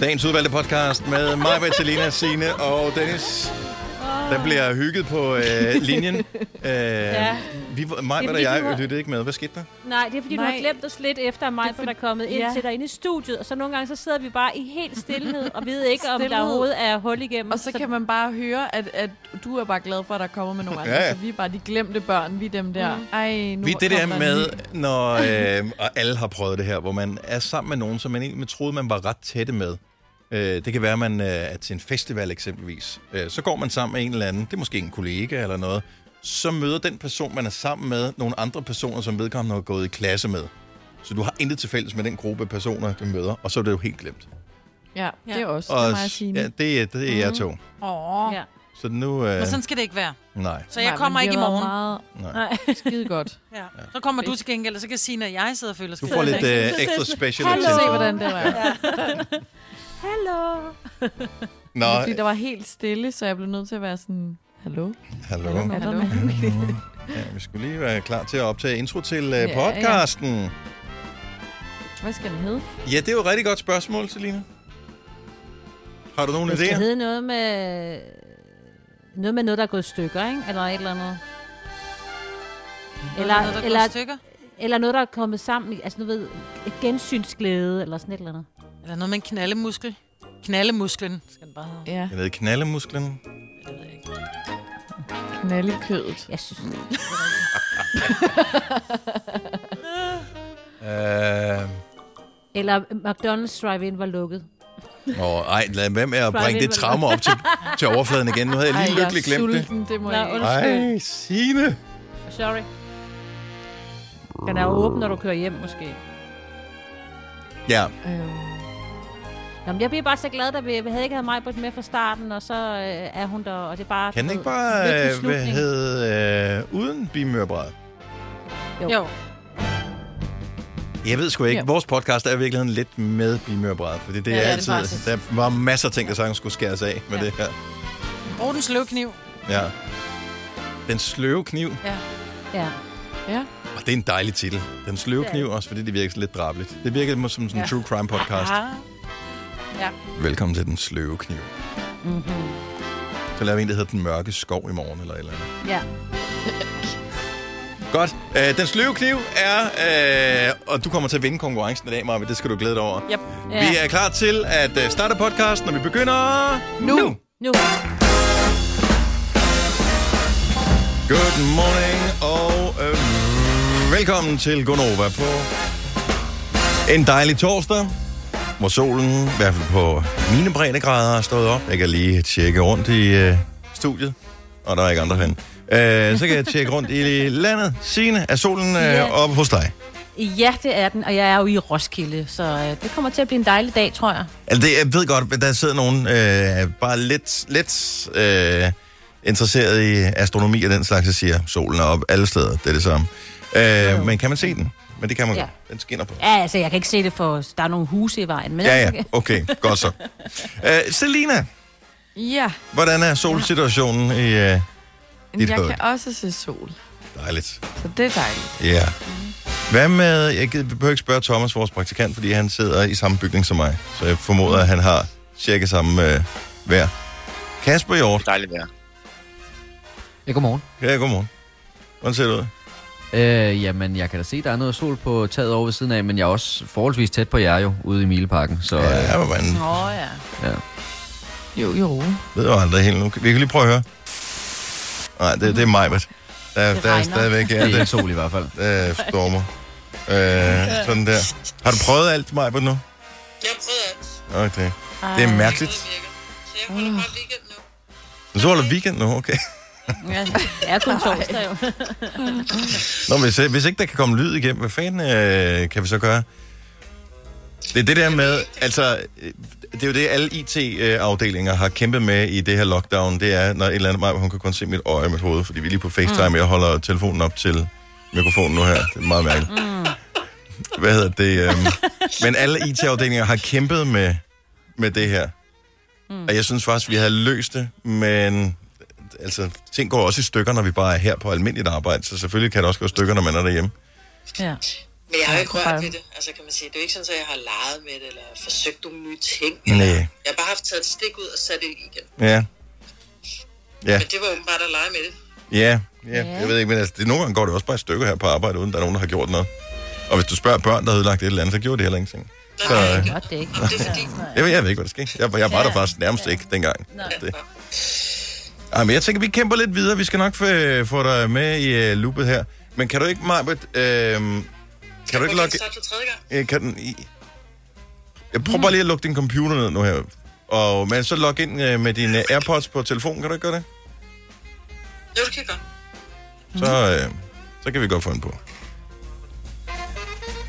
Dagens udvalgte podcast med mig, Catalina, Signe og Dennis. Der bliver hygget på linjen. Ja. Mig, og jeg lyttede ikke med. Hvad skete der? Nej, det er fordi, du har glemt os lidt efter, at Mai-Britt er kommet ind til dig inde i studiet. Og så nogle gange, så sidder vi bare i helt stillhed og ved ikke, om der overhovedet er hul igennem. Og så kan man bare høre, at du er bare glad for, at der kommer med nogle andre. Ja. Så vi er bare de glemte børn. Vi er dem der. Ej, nu vi er det der med, når og alle har prøvet det her, hvor man er sammen med nogen, som man egentlig troede, man var ret tætte med. Det kan være, at man er til en festival eksempelvis. Så går man sammen med en eller anden, det er måske en kollega eller noget, så møder den person, man er sammen med, nogle andre personer, som vedkommende har gået i klasse med. Så du har intet til fælles med den gruppe personer, du møder, og så er det jo helt glemt. Ja, det er også. Og det er meget Signe. Ja, det er jer to. Ja. Så nu... Men sådan skal det ikke være. Nej. Så jeg kommer ikke i morgen. Meget... Nej. Skide godt. Ja. Så kommer du til gengæld, og så kan Signe, at jeg sidder og føler sig. Du får lidt ekstra special. Hallo. Se, hvordan det er. Hallo. Nå. Fordi der var helt stille, så jeg blev nødt til at være sådan, hallo? Hallo. Hallo. Ja, vi skulle lige være klar til at optage intro til podcasten. Ja. Hvad skal den hedde? Ja, det er jo et rigtig godt spørgsmål, Celina. Har du nogen idéer? Det skal hedde noget med noget, der er gået stykker, ikke? Eller et eller andet. Eller noget, der er kommet sammen. Altså, gensynsglæde, eller sådan et eller andet. Eller noget med en knaldemuskel. Knaldemusklen, skal den bare hedde. Ja. Jeg ved, knaldemusklen. Jeg ved ikke. Knaldekødet. Jeg synes det. Eller McDonald's drive-in var lukket. Hvem er at bringe det traume op til overfladen igen? Nu havde jeg lige lykkelig glemt det. Det må jeg ikke. Ej, Signe. Sorry. Den er jo åben, når du kører hjem, måske. Ja. Jamen, jeg bliver bare så glad, at vi havde ikke havde mig på det med fra starten, og så er hun der, og det er bare... Kan den ikke bare hedde uden bimørbræd? Jo. Jeg ved sgu ikke. Vores podcast er i virkeligheden lidt med bimørbræd, for det er altid... Det der var masser af ting, der sagtens skulle skæres af med det her. Brug den sløve kniv. Ja. Den sløve kniv. Ja. Og det er en dejlig titel. Den sløve kniv også, fordi det virker lidt drabeligt. Det virker som sådan en true crime podcast. Aha. Ja. Velkommen til den sløve kniv. Mm-hmm. Så lader vi en, der hedder den mørke skov i morgen, eller et eller andet. Ja. Godt. Den sløve kniv er... og du kommer til at vinde konkurrencen i dag, Marve. Det skal du glæde dig over. Yep. Ja. Vi er klar til at starte podcasten, og vi begynder... Nu. Good morning, og velkommen til GoNova på en dejlig torsdag. Hvor solen, i hvert fald på mine breddegrader, har stået op. Jeg kan lige tjekke rundt i studiet. Og der er ikke andre herinde. Så kan jeg tjekke rundt i landet. Signe, er solen oppe hos dig? Ja, det er den, og jeg er jo i Roskilde, så det kommer til at blive en dejlig dag, tror jeg. Altså, jeg ved godt, at der sidder nogen bare lidt interesseret i astronomi og den slags, der siger, solen er oppe alle steder, det er det samme. Men kan man se den? Men det kan man godt. Den skinner på. Ja, altså, jeg kan ikke se det, for der er nogle huse i vejen. Men ja. Okay, godt så. Celina. Ja. Hvordan er solsituationen i dit bad? Jeg kan også se sol. Dejligt. Så det er dejligt. Ja. Hvad med... Jeg behøver ikke spørge Thomas, vores praktikant, fordi han sidder i samme bygning som mig. Så jeg formoder, at han har cirka samme vejr. Kasper i år. Dejligt vejr. Ja, godmorgen. Hvordan ser det ud? Jamen, jeg kan da se, der er noget sol på taget over ved siden af, men jeg er også forholdsvis tæt på jer jo, ude i Mileparken, så... Ja, man... Ja. Jo. Ved du aldrig helt nu? Vi kan lige prøve at høre. Nej, det er Mai-Britt. Der er stadigvæk... Ja, det er sol i hvert fald. Der stormer. Sådan der. Har du prøvet alt, Mai-Britt, nu? Jeg har prøvet alt. Okay. Det er mærkeligt. Så jeg holder bare weekend nu. Så holder weekend nu, okay. Ja, det er kun torsdag jo. Nå, men hvis ikke der kan komme lyd igennem, hvad fanden kan vi så gøre? Det er det der med, altså, det er jo det, alle IT-afdelinger har kæmpet med i det her lockdown. Det er, når et eller andet mig, hun kan kun se mit øje og mit hoved, fordi vi er lige på FaceTime, jeg holder telefonen op til mikrofonen nu her. Det er meget mærkeligt. Hvad hedder det? Men alle IT-afdelinger har kæmpet med det her. Og jeg synes faktisk, vi havde løst det, men... Altså, ting går også i stykker, når vi bare er her på almindeligt arbejde, så selvfølgelig kan det også gå i stykker, når man er derhjemme. Ja. Men jeg har jo ikke rørt ved det, altså kan man sige. Det er jo ikke sådan, at jeg har leget med det, eller forsøgt nogle nye ting. Eller. Jeg har bare haft taget et stik ud og sat det i igen. Ja. Ja. Men det var åbenbart at lege med det. Ja, ja. Jeg ved ikke, men altså, det, nogle gange går det også bare et stykke her på arbejde, uden der er nogen, der har gjort noget. Og hvis du spørger børn, der har ødelagt et eller andet, så gjorde de heller ingenting. Så, nej, det er ikke. Det er fordi... Jeg ved ikke, hvad der skete. Jeg var der faktisk nærmest ikke dengang. Det. Ej, men jeg tænker, vi kæmper lidt videre. Vi skal nok få dig med i loopet her. Men kan du ikke, Mai-Britt... kan du ikke lukke... Jeg prøver bare lige at lukke din computer ned nu her. Og men så log ind med dine AirPods på telefonen. Kan du ikke gøre det? Jo, det kan jeg godt. Så kan vi godt få den på.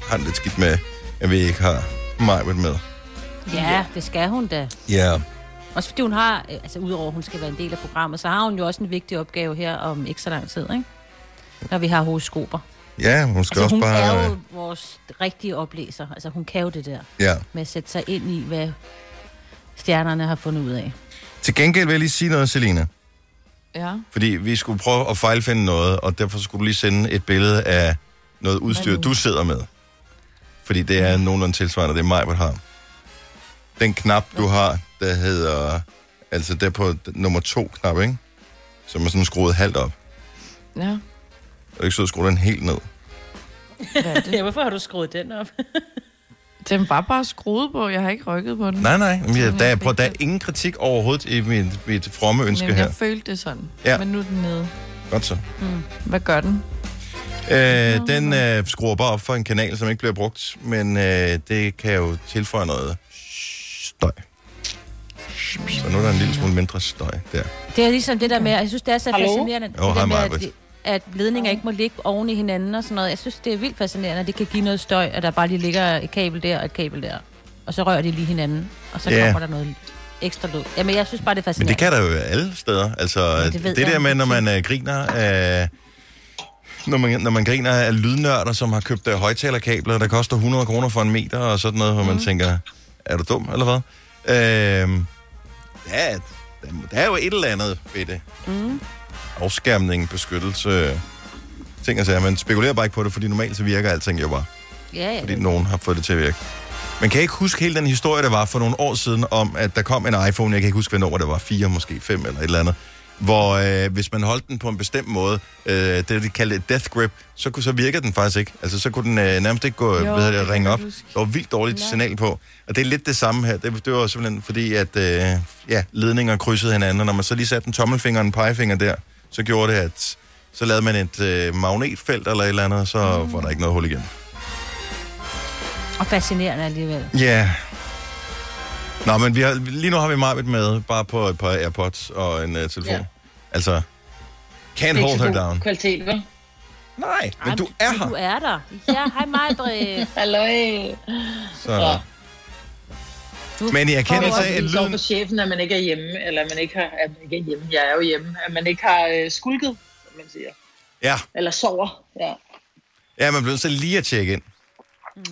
Har det lidt skidt med, at vi ikke har Mai-Britt med. Ja, det skal hun da. Ja. Yeah. Også fordi hun har, altså udover at hun skal være en del af programmet, så har hun jo også en vigtig opgave her om ikke så lang tid, ikke? Når vi har horoskoper. Ja, hun skal altså, også bare... Altså hun er jo vores rigtige oplæser. Altså hun kan jo det der. Ja. Med at sætte sig ind i, hvad stjernerne har fundet ud af. Til gengæld vil jeg lige sige noget, Celina. Ja. Fordi vi skulle prøve at fejlfinde noget, og derfor skulle du lige sende et billede af noget udstyr, du sidder med. Fordi det er nogenlunde tilsvarende, det er mig, der har. Den knap, du har, der hedder... Altså der på nummer 2 knap, ikke? Som er sådan skruet halvt op. Ja. Og ikke så skruet den helt ned. Ja, hvorfor har du skruet den op? Den var bare skruet på. Jeg har ikke rykket på den. Nej. Der er ingen kritik overhovedet i mit fromme ønske her. Jeg følte det sådan. Ja. Men nu er den nede. Godt så. Hvad gør den? Den skruer bare op for en kanal, som ikke bliver brugt. Men det kan jo tilføje noget støj. Så nu er der en lille smule mindre støj der. Det er ligesom det der med... Jeg synes, det er så fascinerende. At ledninger ikke må ligge oven i hinanden og sådan noget. Jeg synes, det er vildt fascinerende, at det kan give noget støj, at der bare lige ligger et kabel der og et kabel der. Og så rører de lige hinanden, og så kommer der noget ekstra lyd. Jamen, jeg synes bare, det er fascinerende. Men det kan der jo alle steder. Altså, det der med, når man griner af... Når man griner af lydnørder, som har købt højtalerkabler, der koster 100 kroner for en meter og sådan noget, hvor man tænker, er du dum eller hvad? Ja, der er jo et eller andet ved det. Afskærmning, beskyttelse, ting og sager. Man spekulerer bare ikke på det, fordi normalt så virker alting jo bare. Ja. Fordi nogen har fået det til at virke. Man kan ikke huske hele den historie, der var for nogle år siden, om at der kom en iPhone, jeg kan ikke huske, hvornår det var, 4, måske 5 eller et eller andet, hvor hvis man holdt den på en bestemt måde, det de kaldte et death grip, så virkede den faktisk ikke. Altså så kunne den nærmest ikke gå, ringe op. Der var vildt dårligt signal på. Og det er lidt det samme her. Det var simpelthen fordi, at ledninger krydsede hinanden, og når man så lige satte en tommelfinger og en pegefinger der, så gjorde det, at så lavede man et magnetfelt eller et eller andet, så var der ikke noget hul igen. Og fascinerende alligevel. Ja. Yeah. Nå, men lige nu har vi Mai-Britt med, bare på et par AirPods og en telefon. Yeah. Altså, can't hold her down. Kvalitet, vel? Nej, men du er her. Du er der. Ja, hej Mai-Britt. Halløj. Så. Men i erkendelse af, at lyden... Jeg på chefen, at man ikke er hjemme, eller at man ikke er hjemme. Jeg er jo hjemme. At man ikke har skulket, som man siger. Ja. Eller sover, ja. Ja, man bliver så lige at tjekke ind.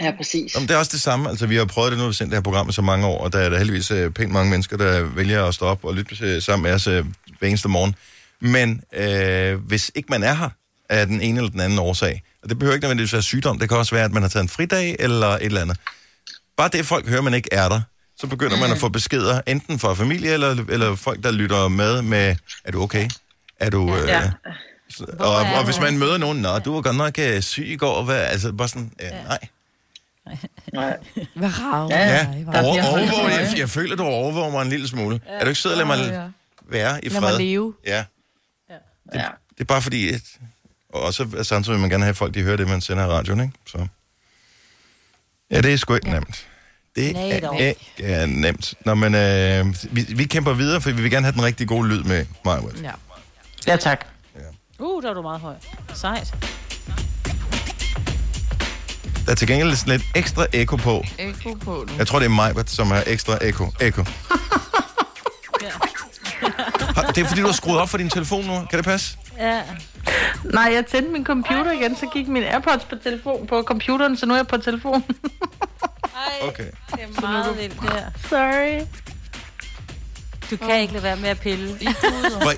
Ja, præcis. Jamen, det er også det samme. Altså, vi har prøvet det nu, vi har sendt det her program i så mange år, og der er der heldigvis pænt mange mennesker, der vælger at stå op og lytte sammen med os hver eneste morgen. Men hvis ikke man er her, af den ene eller den anden årsag, og det behøver ikke nødvendigvis være sygdom, det kan også være, at man har taget en fridag eller et eller andet. Bare det, folk hører, man ikke er der, så begynder man at få beskeder, enten fra familie eller folk, der lytter med, er du okay? Er du... Og hvis man møder nogen, du var godt nok syg i går, hvad? Altså bare sådan, nej. Hvad rav? Jeg føler, du overvåger mig en lille smule. Ja. Er du ikke sød at lade mig være i fred? Lad mig leve. Ja. Det er bare fordi, og så samtidig vil man gerne have folk, de hører det, man sender i radioen, ikke? Så. Ja, det er sgu ikke nemt. Det er ikke nemt. Nå, men vi kæmper videre, for vi vil gerne have den rigtig gode lyd med Mai-Britt. Ja, tak. Ja. Der var du meget høj. Sejt. Der er til gengæld sådan lidt ekstra ekko på. Ekko på nu. Jeg tror, det er Mai-Britt, som er ekstra ekko. Ekko. Det er fordi, du har skruet op for din telefon nu. Kan det passe? Ja. Nej, jeg tændte min computer igen, så gik min AirPods på computeren, så nu er jeg på telefonen. Okay. Det er meget vildt, det her. Sorry. Du kan ikke lade være med at pille.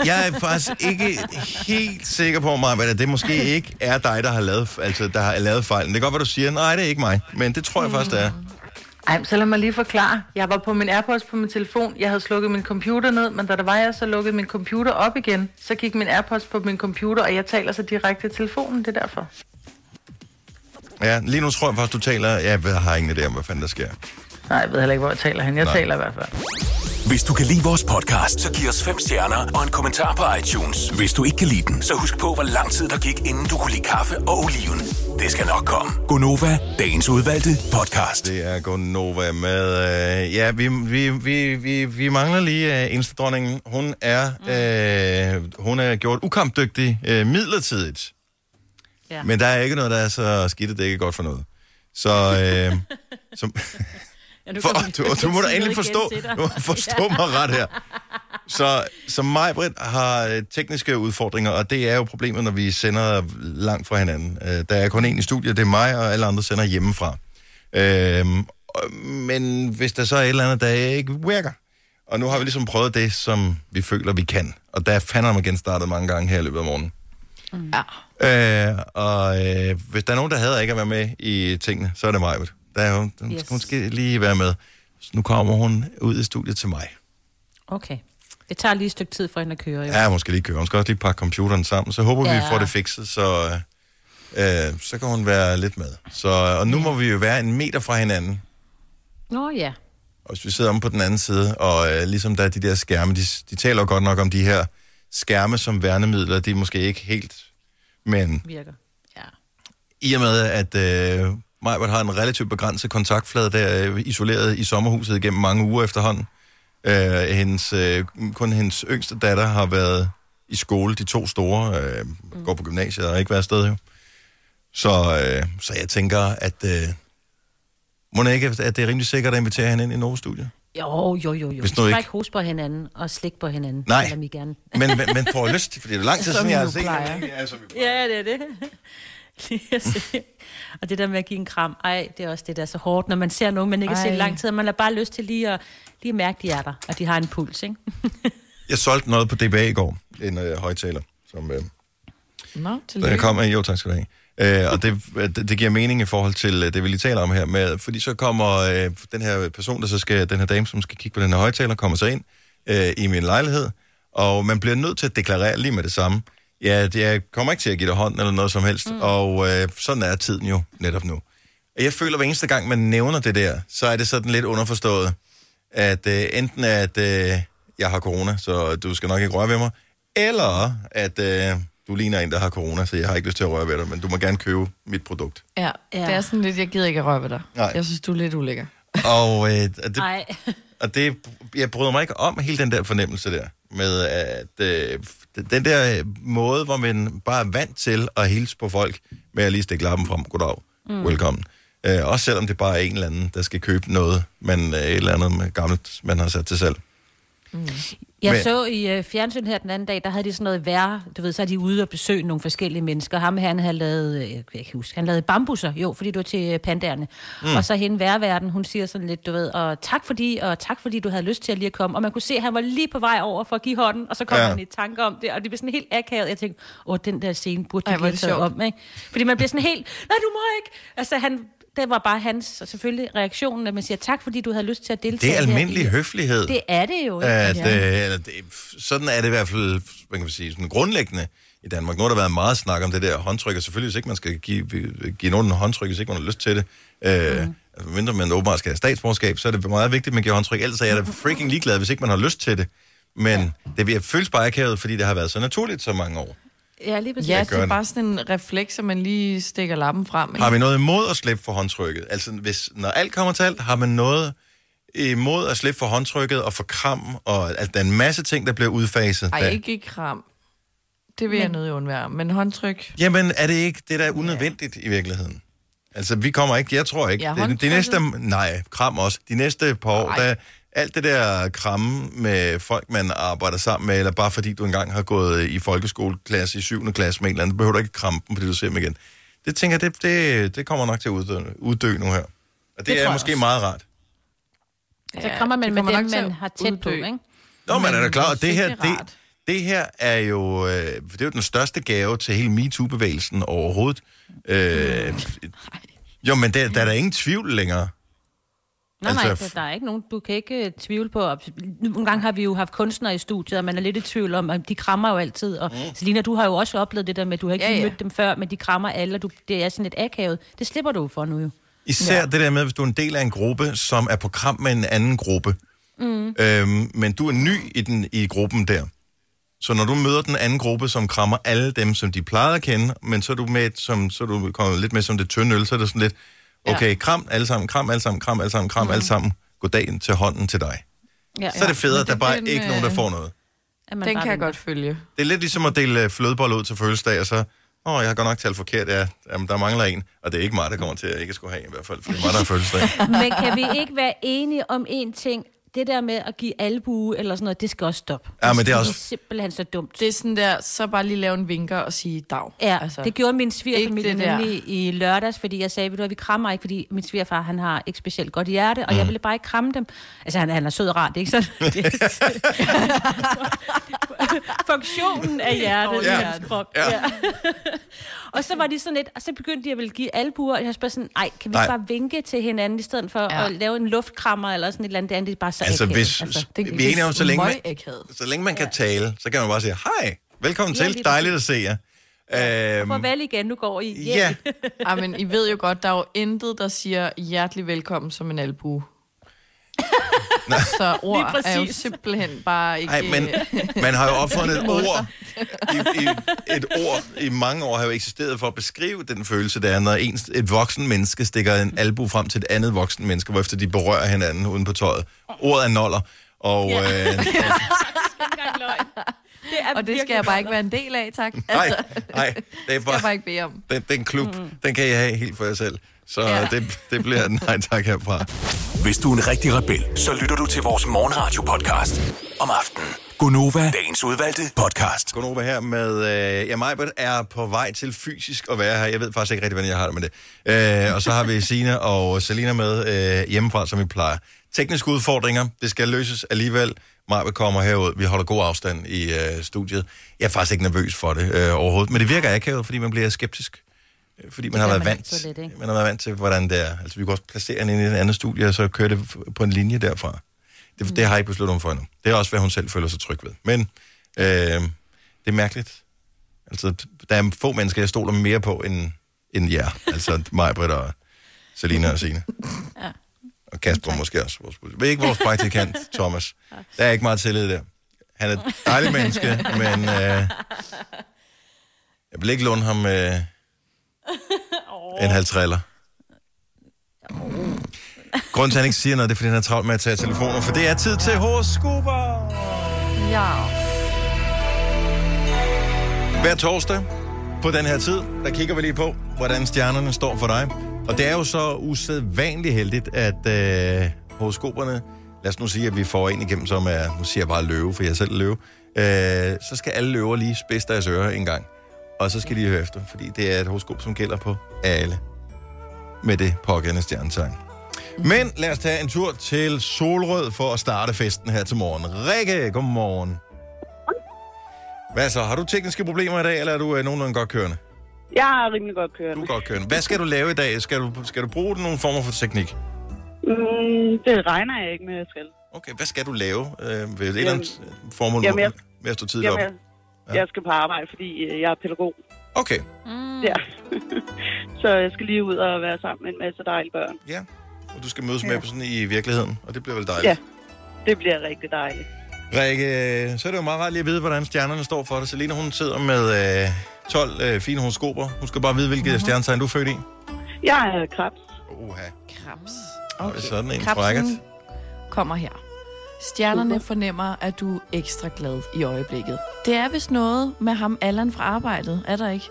Jeg er faktisk ikke helt sikker på mig, at det måske ikke er dig, der har lavet, altså, der har lavet fejlen. Det kan godt være, du siger, nej, det er ikke mig, men det tror jeg faktisk, det er. Ej, så lad mig lige forklare. Jeg var på min AirPods på min telefon. Jeg havde slukket min computer ned, men da der var jeg, så lukkede min computer op igen. Så gik min AirPods på min computer, og jeg taler så direkte til telefonen. Det er derfor. Ja, lige nu tror jeg faktisk, du taler... Jeg har ingen idé om, hvad fanden der sker. Nej, jeg ved heller ikke, hvor jeg taler hen. Jeg taler i hvert fald. Hvis du kan lide vores podcast, så giv os 5 stjerner og en kommentar på iTunes. Hvis du ikke kan lide den, så husk på, hvor lang tid der gik, inden du kunne lide kaffe og oliven. Det skal nok komme. GoNova, dagens udvalgte podcast. Det er GoNova med... vi mangler lige Insta-dronningen. Hun er gjort ukampdygtig midlertidigt. Ja. Men der er ikke noget, der er så skidt, det er ikke godt for noget. Så... Du må da endelig forstå mig ret her. Så Mai-Britt har tekniske udfordringer, og det er jo problemet, når vi sender langt fra hinanden. Der er kun én i studiet, det er mig, og alle andre sender hjemmefra. Men hvis der så er et eller andet, der ikke virker, og nu har vi ligesom prøvet det, som vi føler, vi kan. Og der er fandme igen startet mange gange her i løbet af morgenen. Mm. Ja. Hvis der er nogen, der hader ikke at være med i tingene, så er det Mai-Britt. Hun skal måske lige være med. Så nu kommer hun ud i studiet til mig. Okay. Det tager lige et stykke tid for hende at køre. Jo. Ja, hun skal lige køre. Hun skal også lige pakke computeren sammen. Så håber vi får det fikset, så kan hun være lidt med. Så, og nu må vi jo være 1 meter fra hinanden. Nå ja. Og hvis vi sidder om på den anden side, og ligesom der er de der skærme, de taler godt nok om de her skærme som værnemidler, de er måske ikke helt, men... Virker, ja. I og med, at... Mai-Britt har en relativt begrænset kontaktflade, der isoleret i sommerhuset igennem mange uger efterhånden. Kun hendes yngste datter har været i skole, de 2 store, går på gymnasiet og ikke været afsted jo. Så jeg tænker, at må det ikke, at det er rimelig sikkert at invitere hende ind i Norges studie? Jo. Vi skal ikke hoste på hinanden og slikke på hinanden. Nej, men får lyst, fordi det er lang tid siden, jeg har set hende. Ja, det er det. Og det der med at give en kram, det er også det, der er så hårdt, når man ser nogen, man ikke har set lang tid, og man har bare lyst til lige at mærke, de er der, og de har en puls, ikke? Jeg solgte noget på DBA i går, en højtaler, som... jeg kom af, jo tak skal du have. Og det giver mening i forhold til det, vi lige taler om her, med, fordi så kommer den her person, den her dame, som skal kigge på den her højtaler, kommer så ind i min lejlighed, og man bliver nødt til at deklarere lige med det samme, ja, jeg kommer ikke til at give dig hånd eller noget som helst, og sådan er tiden jo netop nu. Og jeg føler, hver eneste gang, man nævner det der, så er det sådan lidt underforstået, at enten at jeg har corona, så du skal nok ikke røre ved mig, eller at du ligner en, der har corona, så jeg har ikke lyst til at røre ved dig, men du må gerne købe mit produkt. Ja. Det er sådan lidt, jeg gider ikke at røre ved dig. Nej. Jeg synes, du er lidt ulækker. Jeg bryder mig ikke om hele den der fornemmelse der, med at... Den der måde, hvor man bare er vant til at hilse på folk, med at lige stikke lappen frem, goddag, velkommen. Også selvom det bare er en eller anden, der skal købe noget, men et eller andet med gammelt, man har sat til selv. Jeg så i fjernsyn her den anden dag, der havde de sådan noget værre, du ved, så er de ude og besøge nogle forskellige mennesker. Ham her, han havde lavet, jeg kan ikke huske, han lavede bambusser, fordi du var til panderne. Og så hende værverden, hun siger sådan lidt, du ved, og tak fordi du havde lyst til at lige komme. Og man kunne se, at han var lige på vej over for at give hånden, og så kom han i tanke om det, og det blev sådan helt akavet. Jeg tænkte, den der scene burde de lige tage om, ikke? Fordi man bliver sådan helt, nej, du må ikke! Altså han... Det var bare hans, selvfølgelig, reaktionen, at man siger, tak fordi du havde lyst til at deltage. Det er almindelig høflighed. Det er det jo. Sådan er det i hvert fald, man kan sige, sådan grundlæggende i Danmark. Nu har der været meget snak om det der håndtryk, og selvfølgelig, hvis ikke man skal give nogen håndtryk, hvis ikke man har lyst til det. Mindre man åbenbart skal have statsborgerskab, så er det meget vigtigt, at man giver håndtryk. Ellers er jeg da freaking ligeglad, hvis ikke man har lyst til det. Men det bliver føles bare akavet, fordi det har været så naturligt så mange år. Ja, lige præcis. Ja, det er bare sådan en refleks, at man lige stikker lappen frem. Har vi noget imod at slippe for håndtrykket? Altså, når alt kommer til alt, har man noget imod at slippe for håndtrykket og for kram, og altså, der er en masse ting, der bliver udfaset. Ej, ikke kram. Det vil jeg nødt til at undvære, men håndtryk... Jamen, er det ikke det, der er unødvendigt i virkeligheden? Altså, vi kommer ikke, jeg tror ikke. Ja, de næste... Nej, kram også. De næste par år, der... Alt det der kramme med folk, man arbejder sammen med, eller bare fordi du engang har gået i folkeskoleklasse i 7. klasse med en eller anden, behøver du ikke kramme dem, fordi du ser dem igen. Det tænker jeg, det kommer nok til at uddø nu her. Og det er måske også meget rart. Så krammer man med dem, man har tæt på, ikke? Nå, man er da klar. Og det her er jo, det er jo den største gave til hele MeToo-bevægelsen overhovedet. Jo, men der er der ingen tvivl længere. Nej, altså, der er ikke nogen, du kan ikke tvivle på. Nogle gange har vi jo haft kunstnere i studiet, og man er lidt i tvivl om, at de krammer jo altid. Og Celina, du har jo også oplevet det der med, at du har ikke mødt dem før, men de krammer alle, og det er sådan lidt akavet. Det slipper du for nu jo. Især det der med, hvis du er en del af en gruppe, som er på kram med en anden gruppe. Mm. Men du er ny i gruppen der. Så når du møder den anden gruppe, som krammer alle dem, som de plejede at kende, men så er du med, så er du kommet lidt med som det tynde øl, så er det sådan lidt, okay, kram alle sammen. Goddagen til hånden til dig. Ja, så er det federe, der bare ikke nogen, der får noget. Den kan jeg godt følge. Det er lidt ligesom at dele flødeboller ud til fødselsdag, og så, jeg har godt nok talt forkert, der mangler en, og det er ikke mig, der kommer til at ikke skulle have en, i hvert fald, for det er mig, der har fødselsdag. Men kan vi ikke være enige om en ting? Det der med at give albue eller sådan noget, det skal også stoppe. Ja, men det er også simpelthen så dumt. Det er sådan der, så bare lige lave en vinker og sige dag. Ja, altså, det gjorde min svigerfamilie nemlig i lørdags, fordi jeg sagde, vi krammer ikke, fordi min svigerfar, han har ikke specielt godt hjerte, og jeg ville bare ikke kramme dem. Altså, han er sød og rart, ikke sådan? Funktionen af hjertet. Ja. Og så var de sådan lidt, og så begyndte de at ville give albuer, og jeg spørger sådan, kan vi bare vinke til hinanden, i stedet for at lave en luftkrammer eller sådan et eller andet, det andet, bare så altså, hvis, altså, vi er enige om, så længe man kan tale, så kan man bare sige, hej, velkommen til, dejligt at se jer. Farvel igen, nu går I. Ja. Men I ved jo godt, der er jo intet, der siger hjertelig velkommen som en albue. Så ord er jo simpelthen bare ikke... Nej, men man har jo opfundet et ord. Et ord i mange år har jo eksisteret for at beskrive den følelse, der er, når et voksen menneske stikker en albue frem til et andet voksen menneske, hvorefter de berører hinanden uden på tøjet. Ordet er noller. Og, og det skal jeg bare ikke være en del af, tak. Altså, nej, det er bare, skal jeg bare ikke bede om. Den klub, den kan jeg have helt for jer selv. Så det bliver nej tak herfra. Hvis du er en rigtig rebel, så lytter du til vores morgenradio-podcast om aftenen. GoNova, dagens udvalgte podcast. GoNova her med... Mai-Britt er på vej til fysisk at være her. Jeg ved faktisk ikke rigtig, hvordan jeg har det med det. Og så har vi Signe og Celina med hjemmefra, som vi plejer. Tekniske udfordringer, det skal løses alligevel. Mai-Britt kommer herud. Vi holder god afstand i studiet. Jeg er faktisk ikke nervøs for det overhovedet. Men det virker akavet, fordi man bliver skeptisk. Fordi man har været vant til, hvordan det er. Altså, vi kan også placere hende i en anden studie, og så køre det på en linje derfra. Det har jeg ikke besluttet om for endnu. Det er også, hvad hun selv føler sig tryg ved. Men det er mærkeligt. Altså, der er få mennesker, jeg stoler mere på, end jer. Altså, Mai-Britt og Celina og Signe. Ja. Og Kasper måske også. Vi er ikke vores praktikant, Thomas. Der er ikke meget tillid der. Han er et dejligt menneske, men jeg vil ikke låne ham... en halv triller. Grunden til, at han ikke siger noget, det er, fordi han er travlt med at tage telefoner, for det er tid til horoskoper. Ja. Hver torsdag på den her tid, der kigger vi lige på, hvordan stjernerne står for dig. Og det er jo så usædvanligt heldigt, at horoskoperne, lad os nu sige, at vi får en igennem, som er, nu siger jeg bare løve, for jeg selv er løve, så skal alle løver lige spidse deres ører en gang. Og så skal de høre efter, fordi det er et horoskop, som gælder på alle med det pågældende stjernetegn. Men lad os tage en tur til Solrød for at starte festen her til morgen. Rikke, godmorgen. Hvad så? Har du tekniske problemer i dag, eller er du nogenlunde godt kørende? Jeg er rimelig godt kørende. Du er godt kørende. Hvad skal du lave i dag? Skal du bruge nogle former for teknik? Det regner jeg ikke med, jeg skal. Okay, hvad skal du lave? Ved et eller andet formål med at stå tidligt op? Jeg skal på arbejde, fordi jeg er pædagog. Okay. Ja. Så jeg skal lige ud og være sammen med en masse dejlige børn. Ja, og du skal mødes med sådan i virkeligheden, og det bliver vel dejligt? Ja, det bliver rigtig dejligt. Rikke, så er det jo meget rart lige at vide, hvordan stjernerne står for dig. Celina, hun sidder med 12 fine horoskoper. Hun skal bare vide, hvilket stjernetegn du er født i. Jeg er krebs. Oha. Krebs. Okay. Og sådan en frækket. Kommer her. Stjernerne fornemmer, at du er ekstra glad i øjeblikket. Det er vist noget med ham, Allan fra arbejdet, er der ikke?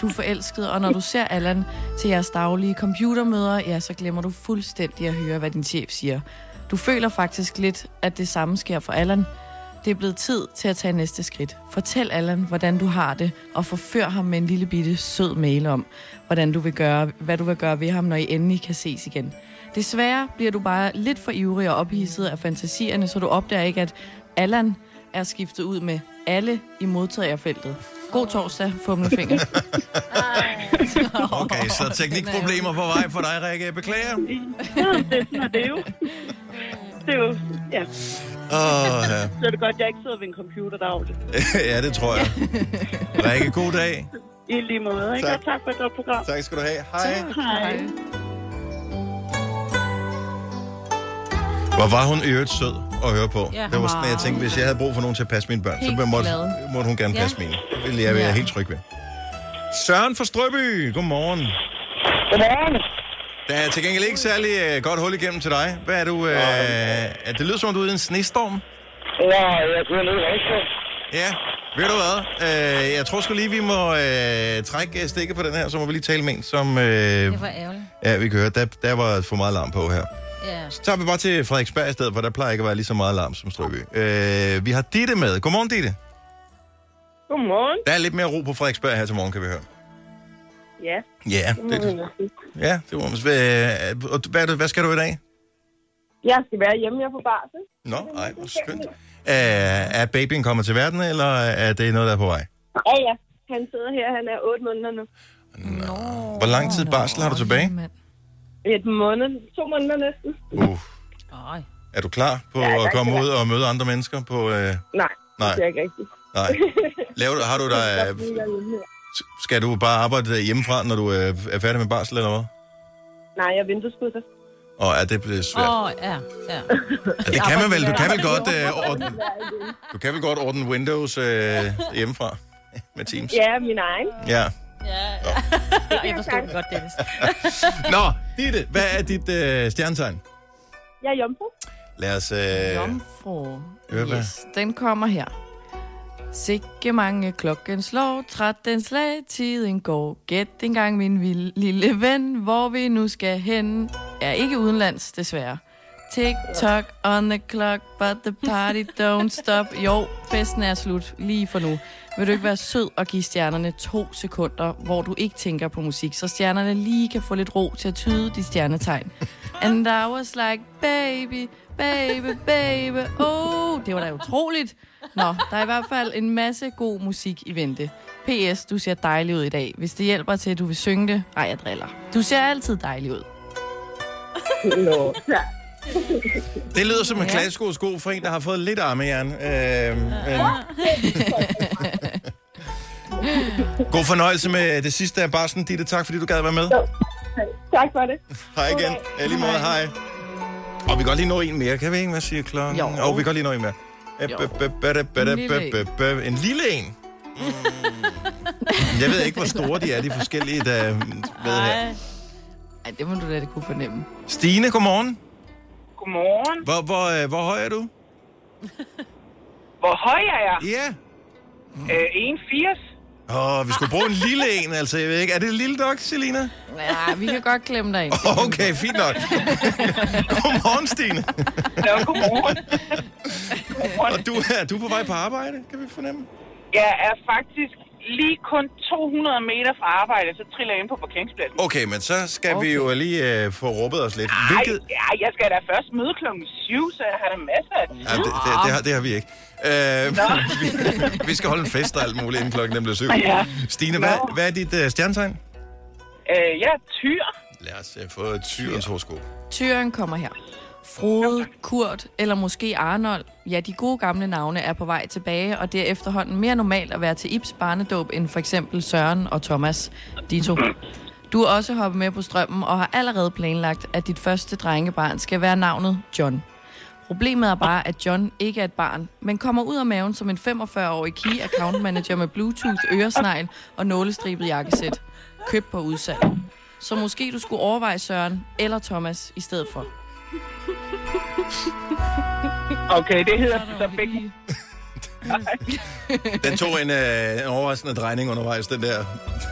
Du er forelsket, og når du ser Allan til jeres daglige computermøder, så glemmer du fuldstændig at høre, hvad din chef siger. Du føler faktisk lidt, at det samme sker for Allan. Det er blevet tid til at tage næste skridt. Fortæl Allan, hvordan du har det, og forfør ham med en lille bitte sød mail om, hvad du vil gøre ved ham, når I endelig kan ses igen. Desværre bliver du bare lidt for ivrig og ophidset af fantasierne, så du opdager ikke, at Allan er skiftet ud med alle i modtagerfeltet. God torsdag, fumlefinger. Okay, så teknikproblemer på vej for dig, Rikke. Beklager. Det er jo, ja. Ja. Så er det godt, jeg ikke sidder ved en computer dagligt. Ja, det tror jeg. Rikke, god dag. I lige måde, ikke? Tak. Og tak for et godt program. Tak skal du have. Hej. Tak. Hej. Hvor var hun i øvrigt sød at høre på. Ja, det var sådan, at jeg tænkte, hvis jeg havde brug for nogen til at passe mine børn, helt så måtte hun gerne passe mine. Det ville jeg være helt tryg ved. Søren fra Strøby, godmorgen. Godmorgen. Der er til gengæld ikke særlig godt hul igennem til dig. Hvad er du? Det lyder som om, du er ude i en snestorm. Ja, jeg kører ned i Roskilde. Ja, ved du hvad? Jeg tror sgu lige, vi må trække stikket på den her, så må vi lige tale med en, som... det var ærgerligt. Ja, vi kan høre. Der var for meget larm på her. Yeah. Så tager vi bare til Frederiksberg i stedet, for der plejer ikke at være lige så meget larm som Strøby. Vi har Ditte med. Godmorgen, Ditte. Godmorgen. Der er lidt mere ro på Frederiksberg her til morgen, kan vi høre. Ja. Ja, det var måske. Hvad skal du i dag? Jeg skal være hjemme, jeg er på barsel. Nå, ej, hvor skønt. Er babyen kommet til verden, eller er det noget, der er på vej? Ja. Han sidder her, han er 8 måneder nu. Nå. Hvor lang tid barsel har du tilbage? 2 måneder næsten. Er du klar på at komme ud og møde andre mennesker? Nej, det er ikke rigtigt. Nej. Har du der... Skal du bare arbejde hjemmefra, når du er færdig med barsel, eller hvad? Nej, jeg vinduesputter. Det bliver svært. Ja. Det kan man vel. Du kan vel godt ordne Windows hjemmefra med Teams. Ja, min egen. Ja. Jeg forstår det godt, Dennis. Nå, Ditte, hvad er dit stjernetegn? Jeg er jomfru. Lad os... Jomfru. Yes, den kommer her. Sikke mange klokken slår, træt den slag, tiden går. Gæt engang, min lille ven, hvor vi nu skal hen. Er ikke udenlands, desværre. Tick-tock on the clock, but the party don't stop. Jo, festen er slut lige for nu. Vil du ikke være sød og give stjernerne 2 sekunder, hvor du ikke tænker på musik, så stjernerne lige kan få lidt ro til at tyde de stjernetegn? And I was like, baby, baby, baby, oh, det var da utroligt. Nå, der er i hvert fald en masse god musik i vente. PS, du ser dejlig ud i dag. Hvis det hjælper til, at du vil synge det. Ej, jeg driller. Du ser altid dejlig ud. Nå, ja. Det lyder som en klassegod for en, der har fået lidt armejern. God fornøjelse med det sidste af barsen, Ditte. Tak, fordi du gad være med. Jo. Tak for det. Hej igen. Okay. Lige måde, hej. Og vi kan godt lige nå en mere. Kan vi ikke? Hvad siger klokken? Jo. Vi kan godt lige nå en mere. En lille en. Jeg ved ikke, hvor store de er, de forskellige, der er med her. Ej, det må du da kunne fornemme. Stine, godmorgen. Godmorgen. Hvor høj er du? Hvor høj er jeg? Ja. 1,80. Vi skulle bruge en lille en, altså. Jeg ved ikke. Er det en lille dog, Celina? Nej, vi kan godt klemme dig ind. Okay, fint nok. Godmorgen, Stine. Ja, godmorgen. Og du er på vej på arbejde, kan vi fornemme? Jeg er faktisk lige kun 200 meter fra arbejde, så triller jeg ind på parkeringspladsen. Okay, men så skal vi jo lige få råbet os lidt. Nej, jeg skal da først møde klokken 7, så jeg har da masser af tid. Det har vi ikke. Vi skal holde en fest og alt muligt inden klokken bliver 7. Ja. Stine, hvad er dit stjernetegn? Jeg er tyr. Lad os få tyrens horoskop. Tyren kommer her. Frode, Kurt eller måske Arnold. Ja, de gode gamle navne er på vej tilbage, og det er efterhånden mere normalt at være til Ibs barnedåb end for eksempel Søren og Thomas. De to. Du er også hoppet med på strømmen og har allerede planlagt, at dit første drengebarn skal være navnet John. Problemet er bare, at John ikke er et barn, men kommer ud af maven som en 45-årig key account manager med Bluetooth, øresnegl og nålestribet jakkesæt. Køb på udsalg. Så måske du skulle overveje Søren eller Thomas i stedet for. Okay, det hedder så begge. Den tog en overraskende drejning undervejs, den der.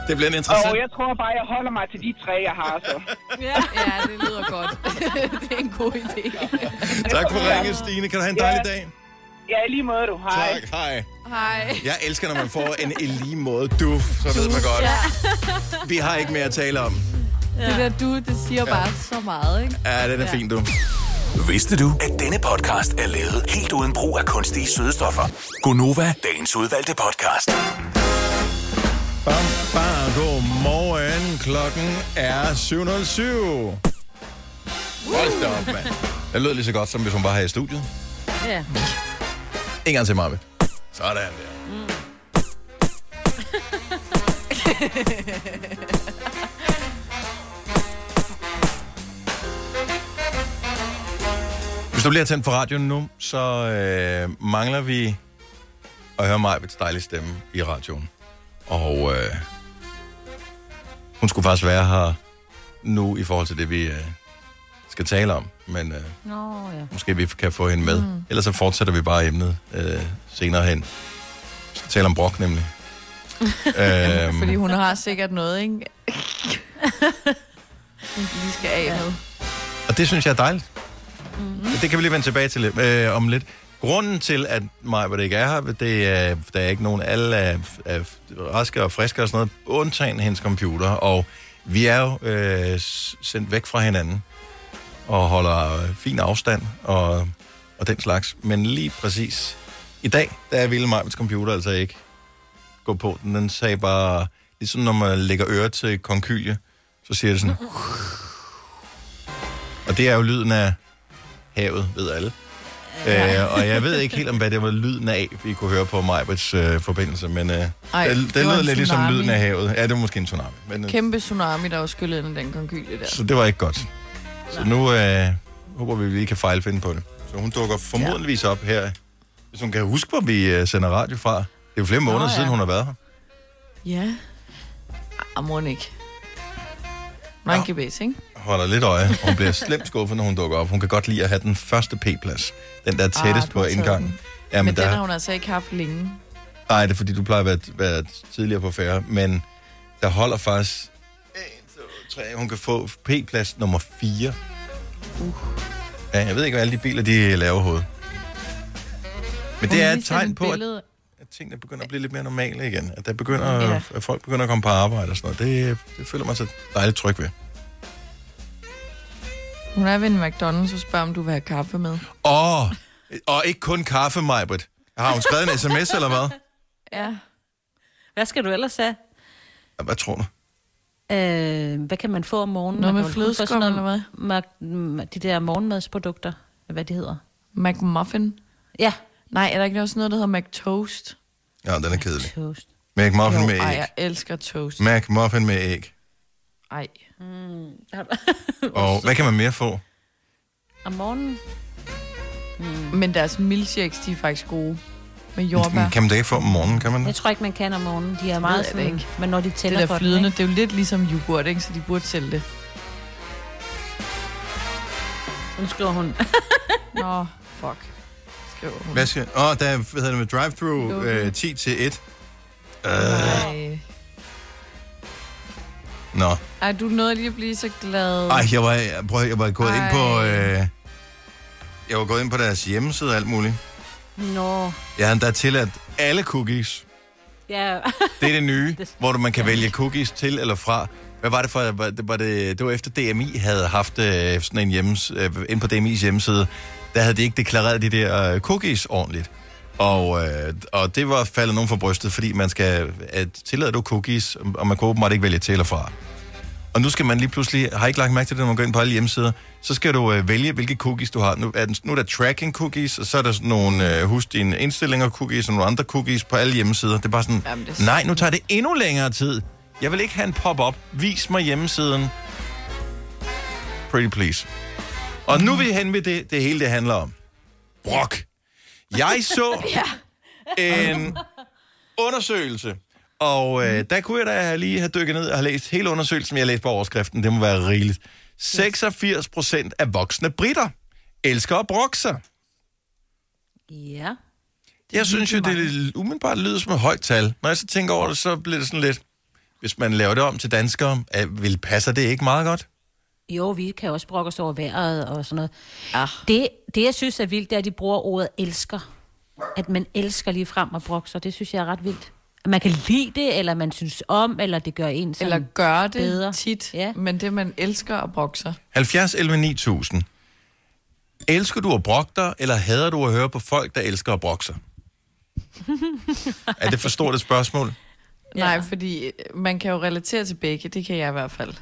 Det bliver en interessant. Jeg tror bare, jeg holder mig til de 3, jeg har så. Ja, det lyder godt. Det er en god idé. Tak for ringen, Stine. Kan du have en dejlig dag? Ja, lige måde du. Hej. Tak, hej. Hej. Jeg elsker, når man får en lige måde du, så ved man godt. Ja. Vi har ikke mere at tale om. Det der du, det siger bare så meget, ikke? Ja, den er fint, du. Vidste du, at denne podcast er lavet helt uden brug af kunstige sødestoffer? GoNova, dagens udvalgte podcast. Bam, bam, godmorgen. Klokken er 7.07. Hold da op, mand. Det lød lige så godt, som hvis hun var her i studiet. Ja. En gang til, Marve. Sådan der. Mm. Hvis du bliver tændt for radioen nu, så mangler vi at høre Mai-Britts dejlige stemme i radioen. Og hun skulle faktisk være her nu i forhold til det, vi skal tale om. Men ja. Måske vi kan få hende med. Mm. Ellers så fortsætter vi bare emnet senere hen. Vi skal tale om brok nemlig. Fordi hun har sikkert noget, ikke? Hun lige skal af med. Og det synes jeg er dejligt. Mm-hmm. Det kan vi lige vende tilbage til om lidt. Grunden til, at Mai-Britt ikke er her, det er, der er ikke nogen. Alle er raske og friske og sådan noget, undtagen hendes computer. Og vi er jo sendt væk fra hinanden og holder fin afstand og den slags. Men lige præcis i dag, der ville Mai-Britts computer altså ikke gå på den. Den sagde bare, ligesom når man lægger øre til konkylie, så siger det sådan. Og det er jo lyden af havet, ved alle. Ja. Og jeg ved ikke helt om, hvad det var lyden af, vi kunne høre på Mai-Britts forbindelse, men det lød lidt ligesom lyden af havet. Ja, det var måske en tsunami. Men, kæmpe tsunami, der var skyllet ind i den konkylie der. Så det var ikke godt. Nej. Så nu håber vi, at vi lige kan fejlfinde på det. Så hun dukker formodentligvis op her, hvis hun kan huske, hvor vi sender radio fra. Det er jo flere måneder siden, hun har været her. Ja. Amornik. Mankebæs, ikke? Holder lidt øje. Hun bliver slemt skuffet, når hun dukker op. Hun kan godt lide at have den første P-plads. Den der tættest på indgangen. Ja, men den har hun altså ikke haft længe. Nej, det er fordi, du plejer at være tidligere på færre. Men der holder faktisk 1, 2, 3. Hun kan få P-plads nummer 4. Ja, jeg ved ikke, hvad alle de biler, de laver hovedet. Men det er et tegn på, at tingene begynder at blive lidt mere normale igen. At der begynder, at folk begynder at komme på arbejde og sådan noget. Det føler man sig dejligt tryg ved. Hun er ved en McDonald's og spørger, om du vil have kaffe med. Og ikke kun kaffe, Mai-Britt. Har hun skrevet en sms eller hvad? Ja. Hvad skal du ellers have? Ja, hvad tror du? Hvad kan man få om morgenen? Noget med flødeskum eller hvad? De der morgenmadsprodukter, hvad de hedder. McMuffin? Ja. Nej, er der ikke noget sådan noget, der hedder McToast? Ja, den er kedelig. McToast. McMuffin med æg. Ej, jeg elsker toast. McMuffin med æg. Ej. Mm. Og hvad kan man mere få? Om morgenen. Mm. Men deres milkshakes, de er faktisk gode. Med jordbær. Kan man da ikke få om morgenen, kan man det? Jeg tror ikke, man kan om morgenen. De er meget sådan, men når de tæller det for flydende, det er jo lidt ligesom yoghurt, ikke? Så de burde tælle det. Nu skriver hun. Nå, fuck. Skriver hun. Hvad skal... der hedder det med drive-thru 10-1. Nej. Nå. Ej, du nåede lige at blive så glad. Ej, jeg var gået ind på... jeg var gået ind på deres hjemmeside og alt muligt. Nå. Jeg har endda tilladt alle cookies. Ja. Det er det nye, hvor man kan vælge cookies til eller fra. Hvad var det for? Det var efter DMI havde haft sådan en ind på DMI's hjemmeside. Der havde de ikke deklareret de der cookies ordentligt. Og det var faldet nogen for brystet, fordi man skal tillade du cookies, og man kan åbenbart ikke vælge til eller fra. Og nu skal man lige pludselig, har ikke lagt mærke til det, når man går ind på alle hjemmesider, så skal du vælge, hvilke cookies du har. Nu er der tracking cookies, og så er der sådan nogle, husk dine indstillinger cookies, og nogle andre cookies på alle hjemmesider. Det er bare sådan, jamen, nej, nu tager det endnu længere tid. Jeg vil ikke have en pop-up. Vis mig hjemmesiden. Pretty please. Og nu er vi hen ved det hele, det handler om. Brok. Jeg så en undersøgelse, og der kunne jeg da lige have dykket ned og have læst hele undersøgelsen, jeg læste på overskriften. Det må være rigeligt. 86% af voksne britter elsker at brokke sig. Ja. Jeg synes jo, det umiddelbart lyder som et højt tal. Når jeg så tænker over det, så bliver det sådan lidt, hvis man laver det om til danskere, passer det ikke meget godt? Jo, vi kan også brokke os over vejret og sådan noget. Ah. Det, jeg synes er vildt, det er, at de bruger ordet elsker. At man elsker lige frem og brokke sig. Det synes jeg er ret vildt. At man kan lide det, eller man synes om, eller det gør en sådan eller gør det bedre tit, men det man elsker at brokke sig. 70 11 9000. Elsker du at brokke dig, eller hader du at høre på folk, der elsker at brokke sig? Er det for stort et spørgsmål? Ja. Nej, fordi man kan jo relatere til begge. Det kan jeg i hvert fald.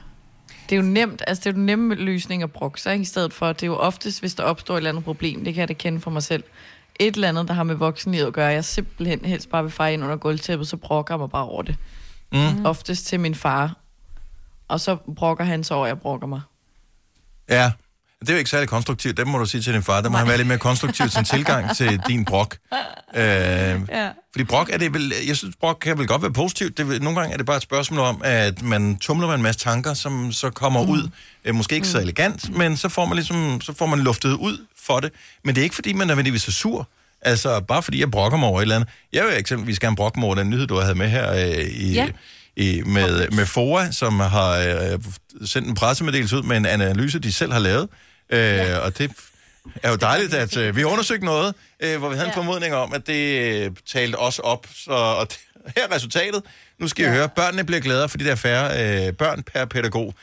Det er jo nemt, altså det er jo nemme løsning at brokke sig, i stedet for, det er jo oftest, hvis der opstår et eller andet problem, det kan jeg da kende for mig selv. Et eller andet, der har med voksenlivet at gøre, jeg simpelthen helst bare vil feje ind under gulvtæppet, så brokker jeg mig bare over det. Mm. Oftest til min far. Og så brokker han så over, jeg brokker mig. Ja, det er jo ikke særlig konstruktivt. Det må du sige til din far. Der må han være lidt mere konstruktiv til sin tilgang til din brok. Ja. Fordi brok er det vel... Jeg synes, brok kan vel godt være positivt. Det, nogle gange er det bare et spørgsmål om, at man tumler med en masse tanker, som så kommer ud. Måske ikke så elegant, men så får man ligesom, så får man luftet ud for det. Men det er ikke, fordi man er nødvendigvis så sur. Altså, bare fordi jeg brokker mig over et eller andet. Jeg vil eksempelvis gerne brokke mig over den nyhed, du havde med her med FOA, som har sendt en pressemeddelelse ud med en analyse, de selv har lavet. Og det er jo dejligt, at vi har undersøgt noget, hvor vi havde en formodning om, at det talte os op. Så, og her er resultatet. Nu skal I høre, børnene bliver gladere, fordi der er færre børn per pædagog.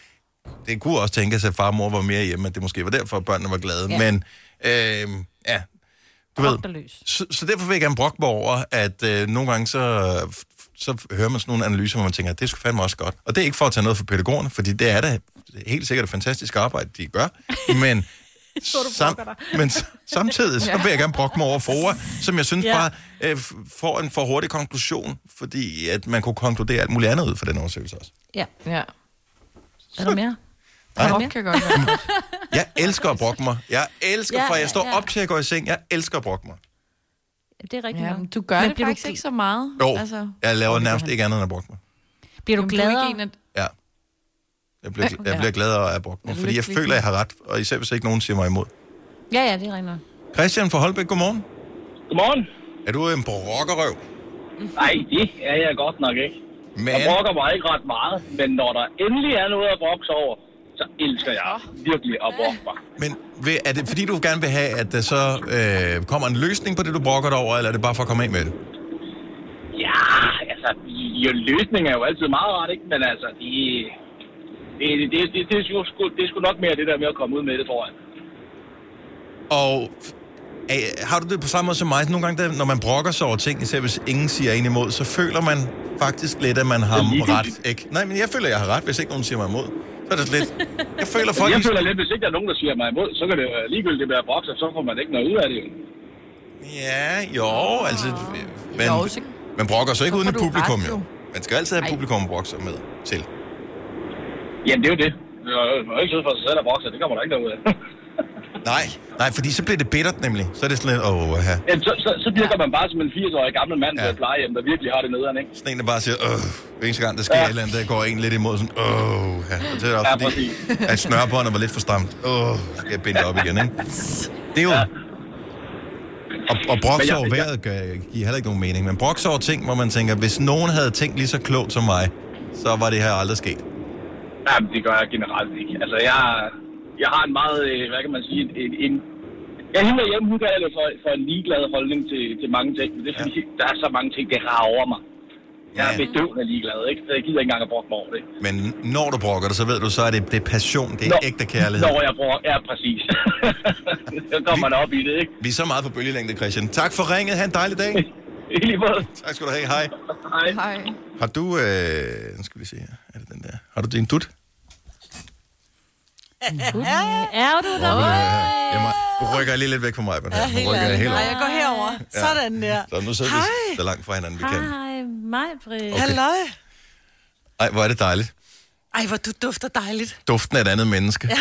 Det kunne også tænkes, at far og mor var mere hjemme, at det måske var derfor, at børnene var glade. Ja. Men du ved. Så derfor vil jeg gerne brokke mig over, at nogle gange så hører man sådan nogle analyser, hvor man tænker, at det skulle fandme også godt. Og det er ikke for at tage noget for pædagogerne, fordi det er da helt sikkert et fantastisk arbejde, de gør. Men, samtidig så vil jeg gerne brokke mig over FOA, som jeg synes bare får en for hurtig konklusion, fordi at man kunne konkludere alt muligt andet ud fra den undersøgelse også. Ja. Er der mere? Jeg elsker at brokke mig. Jeg elsker, for jeg står op til at gå i seng. Jeg elsker at brokke mig. Det er rigtigt. Ja, du gør men det faktisk ikke så meget. Jo, altså, jeg laver nærmest ikke andet end at brokke mig. Bliver du gladere? Ja. Jeg bliver gladere af at brokke mig, fordi jeg føler, jeg har ret. Og især hvis ikke nogen siger mig imod. Ja, det er rigtigt. Christian fra Holbæk, godmorgen. Godmorgen. Er du en brokkerøv? Nej, det er jeg godt nok ikke. Men... Jeg brokker mig ikke ret meget, men når der endelig er noget at brokke over, så elsker jeg virkelig at brokke mig. Men er det fordi, du gerne vil have, at der så kommer en løsning på det, du brokker dig over, eller er det bare for at komme af med det? Ja, altså, løsningen er jo altid meget rart, ikke? Men altså, det er sgu nok mere det der med at komme ud med det, tror jeg. Og har du det på samme måde som mig? Nogle gange, når man brokker sig over ting, især hvis ingen siger en imod, så føler man faktisk lidt, at man har ret, ikke? Nej, men jeg føler, jeg har ret, hvis ikke nogen siger mig imod. Så er det lidt. Jeg føler lidt, hvis ikke der er nogen, der siger mig imod, så kan det ligegyldigt, det bliver brokser, så får man ikke noget ud af det. Ja, jo, altså... Man brokker så ikke uden et publikum, jo. Man skal altid have publikum at brokser med til. Jamen, det er jo det. Man er ikke sød for sig selv at brokser, det kommer der ikke noget ud af. Nej, fordi så bliver det bittert nemlig. Så er det sådan lidt, så virker man bare som en 80-årig gammel mand ved et plejehjem, der virkelig har det nederen, ikke? Sådan en, der bare siger, hver eneste gang, der sker et eller andet, der går en lidt imod, sådan, Og det er også fordi, at snørbåndet var lidt for stramt. Skal jeg binde op igen, ikke? Det er jo... Og broks over vejret giver heller ikke nogen mening, men broks over ting, hvor man tænker, hvis nogen havde tænkt lige så klogt som mig, så var det her aldrig sket. Jamen, det gør jeg generelt ikke. Altså, jeg har en meget, hvad kan man sige, jeg hinder hjemmeudgave for en ligeglad holdning til mange ting, men det er fordi, der er så mange ting, det rager over mig. Jeg er bedøvende ligeglad, ikke? Så jeg gider ikke engang at brokke mig over det. Men når du brokker dig, så ved du, så er det passion, det er ægte kærlighed. Når jeg brokker, præcis. Så kommer man op i det, ikke? Vi er så meget på bølgelængde, Christian. Tak for ringet, ha' en dejlig dag. I lige måde. Tak skal du have, hej. Hej. Har du, nu skal vi se her, er det den der? Har du din dut? Er du der? Du rykker lige lidt væk fra mig, men her. Du rykker helt over. Jeg går herover. Sådan der. Så nu sidder vi så langt fra hinanden, vi kan. Hej, Mai-Britt. Okay. Halløj. Ej, hvor er det dejligt. Ej, hvor du dufter dejligt. Duften af et andet menneske. Ja.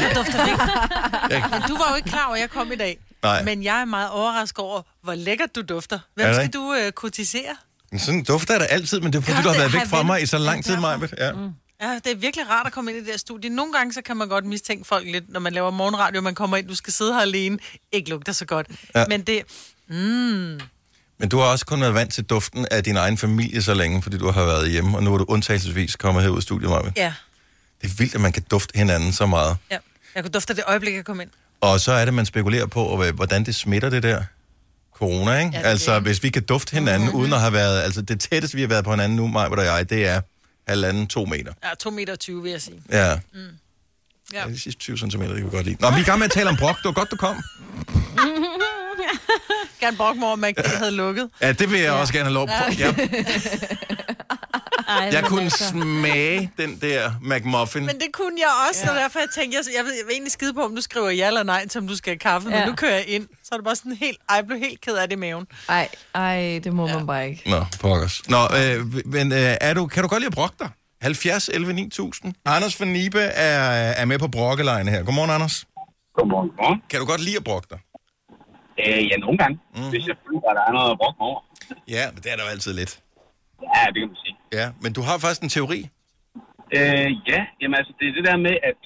Jeg dufter rigtigt. Men du var jo ikke klar over, at jeg kom i dag. Nej. Men jeg er meget overrasket over, hvor lækkert du dufter. Hvem skal du kritisere? Sådan dufter jeg da altid, men det er fordi, du har været væk fra mig i så lang tid, Mai-Britt. Ja. Ja, det er virkelig rart at komme ind i det her studie. Nogle gange, så kan man godt mistænke folk lidt, når man laver morgenradio, man kommer ind, du skal sidde her alene. Ikke lugter så godt. Ja. Men det... Men du har også kun været vant til duften af din egen familie så længe, fordi du har været hjemme, og nu er du undtagelsesvis kommet herud i studiet, Maja. Ja. Det er vildt, at man kan dufte hinanden så meget. Ja, jeg kunne dufte det øjeblik, jeg kom ind. Og så er det, man spekulerer på, hvordan det smitter det der. Corona, ikke? Ja, det altså, det. Hvis vi kan dufte hinanden, uden at have været... Altså, det tætteste, vi har været på hinanden nu, Maja og jeg, det er... 1,5-2 meter. Ja, 2,20 meter, vil jeg sige. Ja. Ja. De sidste 20 cm, det kan vi godt lide. Nå, vi er i gang med at tale om brok. Det var godt, du kom. Gerne brokmor, man ikke havde lukket. Ja, det vil jeg også gerne have lov på. Ja. Jeg kunne smage den der McMuffin. Men det kunne jeg også, og derfor jeg tænkte, jeg vil egentlig skide på, om du skriver ja eller nej, som du skal have kaffe, men nu kører jeg ind. Så er det bare sådan helt, jeg blev helt ked af det i maven. Ej, det må man bare ikke. Nå, pokkers. Nå, men kan du godt lide at brokke dig? 70, 11, 9000. Anders fra Nibe er med på brokkelejen her. Godmorgen, Anders. Godmorgen. Kan du godt lide at brokke dig? Ja, nogle gange. Mm-hmm. Hvis jeg føler, at der er noget at brokke mig over. Ja, men det er der jo altid lidt. Ja, det kan man sige. Ja, men du har faktisk en teori? Jamen altså, det er det der med, at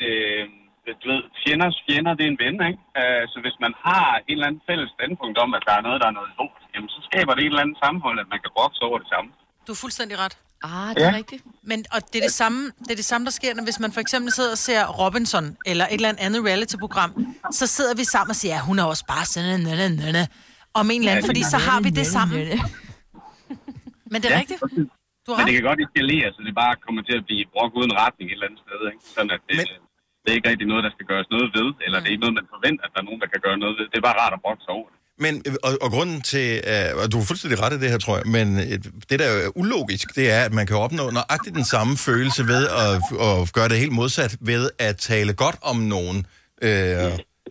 du ved, fjenders fjender, det er en ven, ikke? Så hvis man har et eller andet fælles standpunkt om, at der er noget lort, jamen så skaber det et eller andet sammenhold, at man kan brokke sig over det samme. Du er fuldstændig ret. Ah, det er rigtigt. Men og det er det samme, der sker, når hvis man for eksempel sidder og ser Robinson, eller et eller andet reality-program, så sidder vi sammen og siger, ja, hun er også bare sådan, om en eller anden, fordi så har vi det sammen. Men det er rigtigt. Du har ret. Men det kan godt eskalere, så det bare kommer til at blive brok uden retning et eller andet sted, ikke? Sådan at det er ikke rigtig noget, der skal gøres noget ved, eller det er ikke noget, man forventer, at der er nogen, der kan gøre noget ved. Det er bare rart at brokke sig over det. Men, og grunden til, og du er fuldstændig ret i det her, tror jeg, men det, der er ulogisk, det er, at man kan opnå nøjagtigt den samme følelse ved at gøre det helt modsat, ved at tale godt om nogen.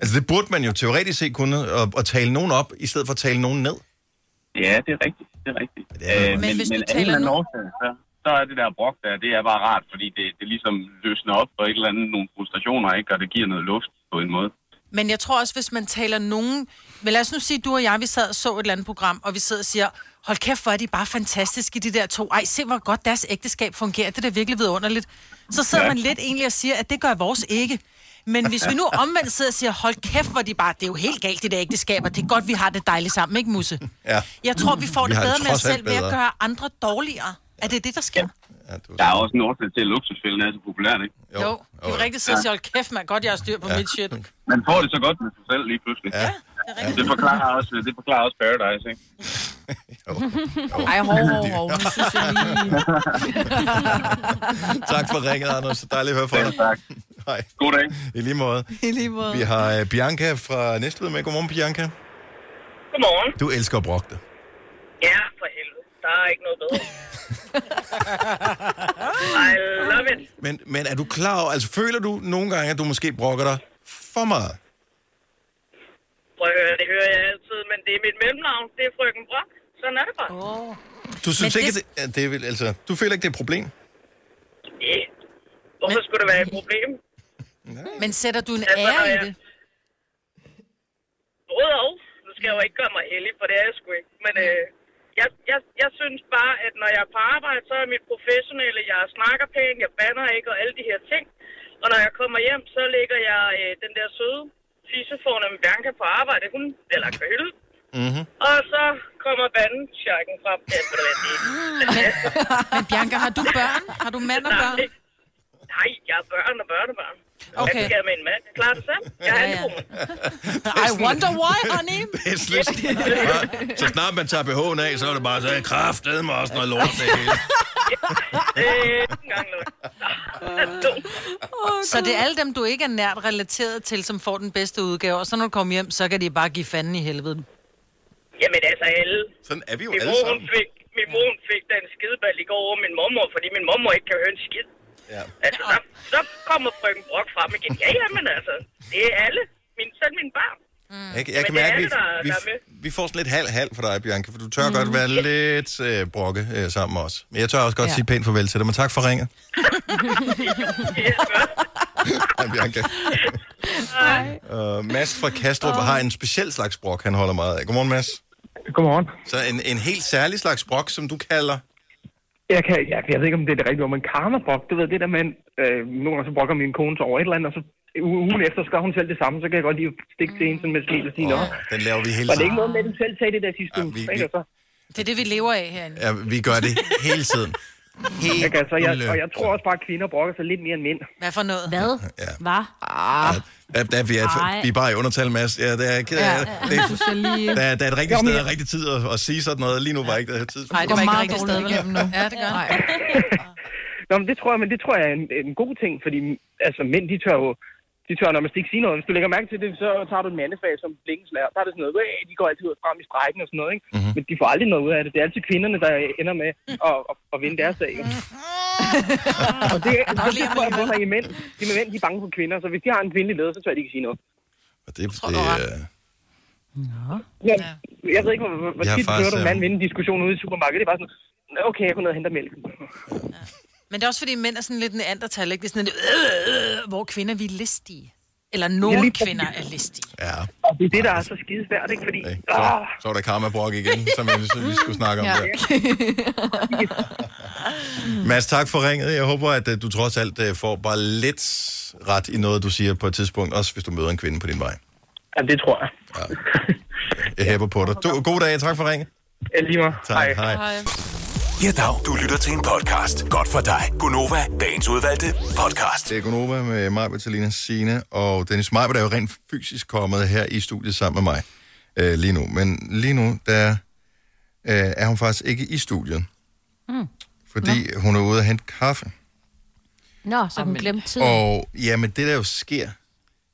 Altså, det burde man jo teoretisk set kunne, at tale nogen op, i stedet for at tale nogen ned. Ja, det er rigtigt, det er rigtigt. Men hvis du taler nogen... Så er det der brok der, det er bare rart, fordi det ligesom løsner op for et eller andet, nogle frustrationer, ikke? Og det giver noget luft på en måde. Men jeg tror også, hvis man taler nogen... Men lad os nu sige, du og jeg, vi sad og så et eller andet program, og vi sidder og siger, hold kæft, hvor er de bare fantastiske, de der to. Ej, se hvor godt deres ægteskab fungerer. Det er virkelig vidunderligt. Så sidder man lidt egentlig og siger, at det gør vores ikke. Men hvis vi nu omvendt sidder og siger, hold kæft, hvor de bare... Det er jo helt galt, det der ægteskab, og det er godt, vi har det dejligt sammen, ikke, Musse? Ja. Jeg tror, vi får det bedre med os selv ved at gøre andre dårligere. Er det det, der sker? Ja, der er også en årsag til, at luksusfælden er så populært, ikke? Jo. Vi vil rigtig sidde og sige, hold kæft, man godt, jeg har styr på mit shit. Man får det så godt med sig selv lige pludselig. Ja, det er rigtigt. Det forklarer også Paradise, ikke? Jo. Ej, hov. Tak for ringet, Anders. Dejligt at høre fra dig. Tak. Hej. God dag. I lige måde. Vi har Bianca fra Næstved med. Godmorgen, Bianca. Godmorgen. Du elsker at brokke det. Ja, for helvede. Der er ikke noget bedre. I love it. Men er du klar over, altså føler du nogle gange, at du måske brokker dig for meget? Prøv at høre, det hører jeg altid, men det er mit mellemnavn, det er frøken Brok. Sådan er det bare. Oh. Du synes ikke, du føler ikke, det er et problem? Nej. Hvorfor skulle det være et problem? Nej. Men sætter du en ære i det? Både og. Nu skal jeg jo ikke gøre mig heldig, for det er jeg sgu ikke, men... Jeg synes bare, at når jeg er på arbejde, så er mit professionelle, jeg snakker pænt, jeg bander ikke og alle de her ting. Og når jeg kommer hjem, så ligger jeg den der søde fisefornemme Bianca på arbejde, hun bliver lagt på hylden. Mm-hmm. Og så kommer bandensjakken frem. Men Bianca, har du børn? Har du mand og børn? Nej, jeg har børn og børnebørn. Okay. Jeg skal med en mand. Jeg klarer det selv. Jeg er alkoholen. I wonder why, honey. Så snart man tager BH'en af, så er det bare så kraftedme og sådan noget lort. Så det er alle dem, du ikke er nært relateret til, som får den bedste udgave. Og så når du kommer hjem, så kan de bare give fanden i helvede. Jamen altså alle. Sådan er vi jo alle sammen. Min mor fik da en skideball i går over min mormor, fordi min mormor ikke kan høre en skid. Ja. Altså, så kommer frøken Brok frem igen. Ja, men altså, det er alle. Selv mine barn. Mm. Jeg kan mærke, vi får sådan lidt halv for dig, Bianca, for du tør godt være lidt brokke sammen med os. Men jeg tør også godt sige pænt farvel til dig, men tak for ringet. Hej, Bianca. Hej. Mads fra Kastrup har en speciel slags brok, han holder meget af. Godmorgen, Mads. Godmorgen. Så en helt særlig slags brok, som du kalder... Jeg ved ikke, om det er det rigtige ord, men karma-brok, det ved det der med, nogle gange så brokker min kone så over et eller andet, og så ugen efter så gør hun selv det samme, så kan jeg godt lige stikke til en sådan med slet og sige noget. Den laver vi hele tiden. Var det ikke noget med, at du selv sagde det der sidste uge? Det er det, vi lever af herinde. Ja, vi gør det hele tiden. Og jeg tror også bare, at kvinder brokker sig lidt mere end mænd. Hvad for noget? Hvad? Ja. Hvad? Vi er bare i undertal, Mads. Ja, det er ikke... Der er et rigtigt sted og rigtig tid at sige sådan noget. Lige nu var ikke det her tidspunkt. Nej, det var ikke et rigtigt sted igennem nu. Ja, det gør jeg. Nå, men det tror jeg er en god ting, fordi altså, mænd, de tør jo De tør nærmest ikke sige noget. Hvis du lægger mærke til det, så tager du en mandefag som blinkenslager. Så er det sådan noget, de går altid ud frem i strækken og sådan noget, ikke? Mm-hmm. Men de får aldrig noget ud af det. Det er altid kvinderne, der ender med at vinde deres sag. Og det er sådan, at mænd, de er bange for kvinder. Så hvis de har en kvindelig leder, så tør de ikke sige noget. Og det er... Jeg ved ikke, hvor tit hører du en mand vinde en diskussion ude i supermarkedet. Det er bare sådan, okay, jeg kunne ned og hente mælken. Ja. Men det er også fordi mænd er sådan lidt en andertal, ikke? Det er sådan lidt, hvor kvinder vi er listige. Eller nogle kvinder er listige. Ja. Og det er det, der er så skidesvært, ikke? Fordi... Så var der karma-brok igen, som vi skulle snakke om der. Mads, tak for ringet. Jeg håber, at du trods alt får bare lidt ret i noget, du siger på et tidspunkt. Også hvis du møder en kvinde på din vej. Jamen, det tror jeg. Ja. Jeg hæber på dig. God dag, tak for ringet. Lige meget. Tak, hej. Ja, dag. Du lytter til en podcast. Godt for dig. GoNova, dagens udvalgte podcast. Det er GoNova med Mai-Britt, Catalina, Signe og Dennis. Mai-Britt er jo rent fysisk kommet her i studiet sammen med mig lige nu. Men lige nu, der er hun faktisk ikke i studiet. Mm. Fordi hun er ude at hente kaffe. Nå, så hun glemte tiden. Og ja, men det der jo sker,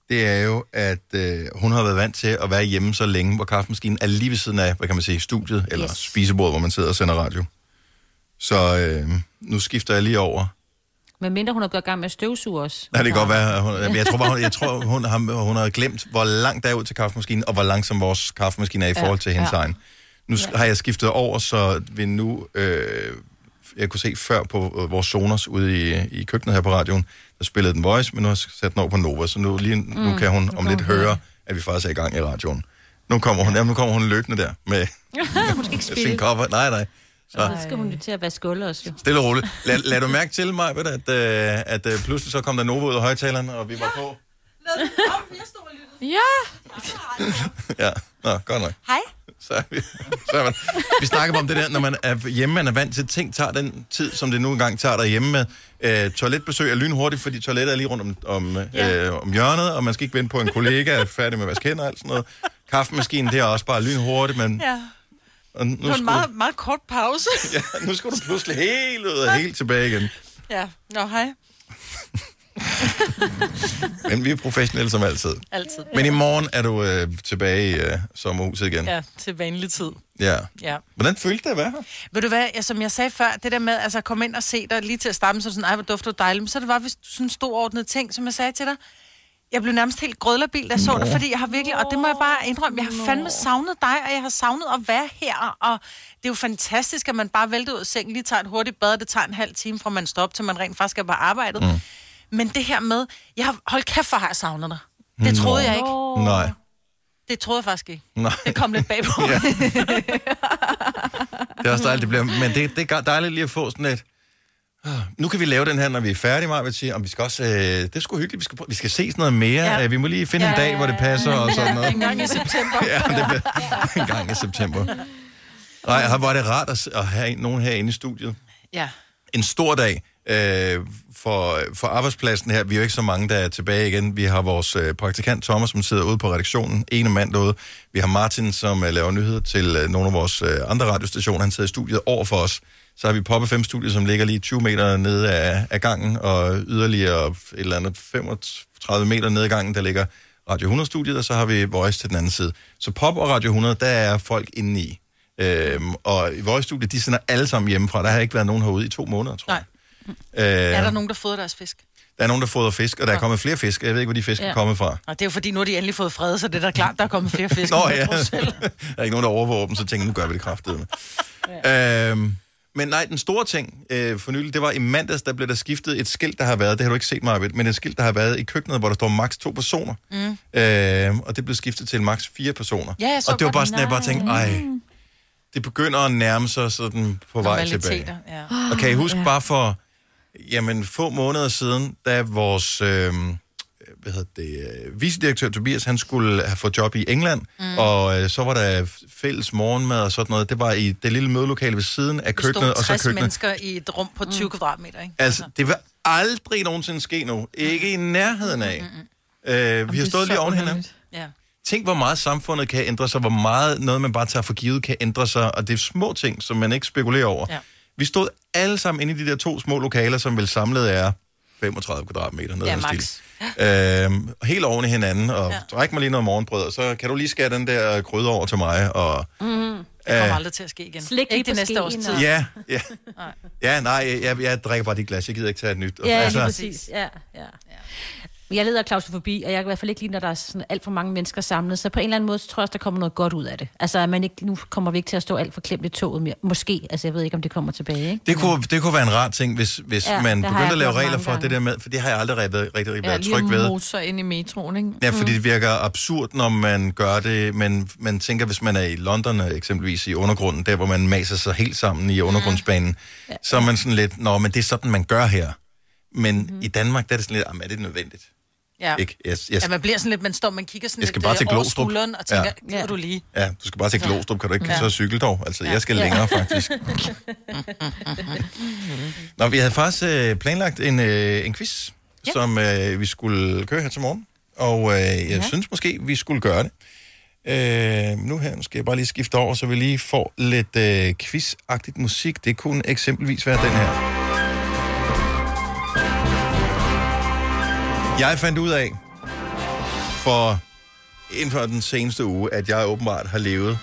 det er jo, at hun har været vant til at være hjemme så længe, hvor kaffemaskinen er lige ved siden af, hvad kan man sige, studiet eller spisebordet, hvor man sidder og sender radio. Så nu skifter jeg lige over. Men mindre hun har gået i gang med at støvsuge også. Nej, det kan godt være. Jeg tror, hun har glemt, hvor langt der er ud til kaffemaskinen, og hvor langsom vores kaffemaskine er i forhold til hendes egen. Nu har jeg skiftet over, så vi nu... jeg kunne se før på vores Sonos ude i køkkenet her på radioen, der spillede den Voice, men nu har jeg sat den over på Nova, så nu kan hun om lidt høre, at vi faktisk er i gang i radioen. Nu kommer hun løbende der med sin kopper. Nej. Så skal hun jo til at vaske gulvet også. Jo. Stille og roligt. Lad du mærke til mig, at pludselig så kom der Nova ud af højtaleren, og vi var på. Ja, nå, godt nok. Hej. Så er man. Vi snakker om det der, når man er hjemme, man er vant til, ting tager den tid, som det nu engang tager derhjemme med. Toiletbesøg er lynhurtigt, fordi toilettet er lige rundt om hjørnet, og man skal ikke vente på en kollega, er færdig med at vaske hænder og alt sådan noget. Kaffemaskinen, det er også bare lynhurtigt, men... Ja. Og nu det var en meget, meget kort pause. Ja, nu skulle du pludselig helt ud og helt tilbage igen. Ja, hej. Men vi er professionelle som altid. Altid. Men i morgen er du tilbage i sommerhuset igen. Ja, til vanlig tid. Ja. Hvordan følte det at være her? Ved du hvad, som jeg sagde før, det der med at komme ind og se dig lige til at stamme, så sådan, hvor dufter du dejligt. Men så det var vist sådan en storordnet ting, som jeg sagde til dig. Jeg blev nærmest helt grødlerbil, da jeg så det, fordi jeg har virkelig, og det må jeg bare indrømme, jeg har fandme savnet dig, og jeg har savnet at være her, og det er jo fantastisk, at man bare vælter ud af sengen, lige tager et hurtigt bad, det tager en halv time, fra man står op, til man rent faktisk er på arbejdet. Men det her med, hold kæft for, har jeg savnet dig. Det troede jeg ikke. Nej. Det troede jeg faktisk ikke. Nej. Det kom lidt bagpå. Ja. Det er også dejligt, det bliver, men det er dejligt lige at få sådan et, nu kan vi lave den her, når vi er færdige, Mai-Britt, og vi skal også, det er sgu hyggeligt, vi skal se sådan noget mere, vi må lige finde en dag, hvor det passer, og sådan noget. En gang i september. En gang i september. Nej, hvor er det rart at have nogen herinde i studiet. Ja. En stor dag. For arbejdspladsen her, vi er jo ikke så mange, der er tilbage igen. Vi har vores praktikant Thomas, som sidder ude på redaktionen, ene mand derude. Vi har Martin, som laver nyheder til nogle af vores andre radiostationer. Han sidder i studiet over for os. Så har vi Poppe 5-studiet, som ligger lige 20 meter nede af gangen, og yderligere et eller andet 35 meter nede af gangen, der ligger Radio 100-studiet, og så har vi Voice til den anden side. Så Pop og Radio 100, der er folk inde i. Og i Voice-studiet, de sender alle sammen hjemmefra. Der har ikke været nogen herude i 2 måneder, tror jeg. Nej. Er der nogen, der fodrer deres fisk? Der er nogen, der fodrer fisk, og der er kommet flere fisk. Jeg ved ikke, hvor de fisk er kommet fra. Og det er jo fordi, nu har de endelig fået fred, så det er da klart, der er kommet flere fisk. Nå ja, der er ikke nogen, der overvåger dem, så tænker nu gør vi det kraftedeme. Men nej, den store ting for nylig, det var i mandags, der blev der skiftet et skilt, der har været, det har du ikke set meget ved, men et skilt, der har været i køkkenet, hvor der står maks 2 personer. Og det blev skiftet til maks 4 personer. Ja, og det var bare sådan, at jeg bare tænkte, det begynder at nærme sig sådan på vej tilbage. Og kan I huske bare for... Jamen, få måneder siden, da vores vicedirektør Tobias, han skulle have fået job i England, og så var der fælles morgenmad og sådan noget. Det var i det lille mødelokale ved siden af køkkenet. Og så 60 mennesker i et rum på 20 kvadratmeter, ikke? Altså, det vil aldrig nogensinde ske nu. Ikke i nærheden af. Vi har stået lige oven hinanden. Ja. Tænk, hvor meget samfundet kan ændre sig, hvor meget noget, man bare tager for givet, kan ændre sig, og det er små ting, som man ikke spekulerer over. Ja. Vi stod alle sammen inde i de der 2 små lokaler, som vel samlet er 35 kvadratmeter. Noget max. Helt oven i hinanden, og dræk mig lige noget morgenbrød, og så kan du lige skære den der krydder over til mig, og... Mm. Det kommer aldrig til at ske igen. Slik ikke det næste års tid. Ja, ja. Jeg drikker bare dit glas. Jeg gider ikke tage et nyt. Ja, altså. Præcis. Ja. Jeg leder klaustrofobi, og jeg kan i hvert fald ikke lide, når der er sådan alt for mange mennesker samlet. Så på en eller anden måde, tror jeg også, der kommer noget godt ud af det. Altså, man ikke, nu kommer vi ikke til at stå alt for klemt i toget mere. Måske. Altså, jeg ved ikke, om det kommer tilbage. Ikke? Det kunne være en rar ting, hvis man begyndte at lave regler for det der med, for det har jeg aldrig rigtig været tryg ved. Ja, motor ind i metroen, ikke? Ja, fordi det virker absurd, når man gør det. Men man tænker, hvis man er i London eksempelvis i undergrunden, der hvor man maser sig helt sammen i undergrundsbanen, så er man sådan lidt, nå, men det er sådan, man gør her. Men i Danmark, der er det sådan lidt, er det nødvendigt? Ja. Ikke? Ja, man bliver sådan lidt, man kigger sådan lidt over skulderen og tænker, giver du lige? Ja, du skal bare til Glostrup, kan du ikke så cykle dog? Altså, jeg skal længere faktisk. Nå, vi havde faktisk planlagt en quiz, som vi skulle køre her til morgen. Og jeg synes måske, vi skulle gøre det. Nu skal jeg bare lige skifte over, så vi lige får lidt quiz-agtigt musik. Det kunne eksempelvis være den her. Jeg fandt ud af, inden for den seneste uge, at jeg åbenbart har levet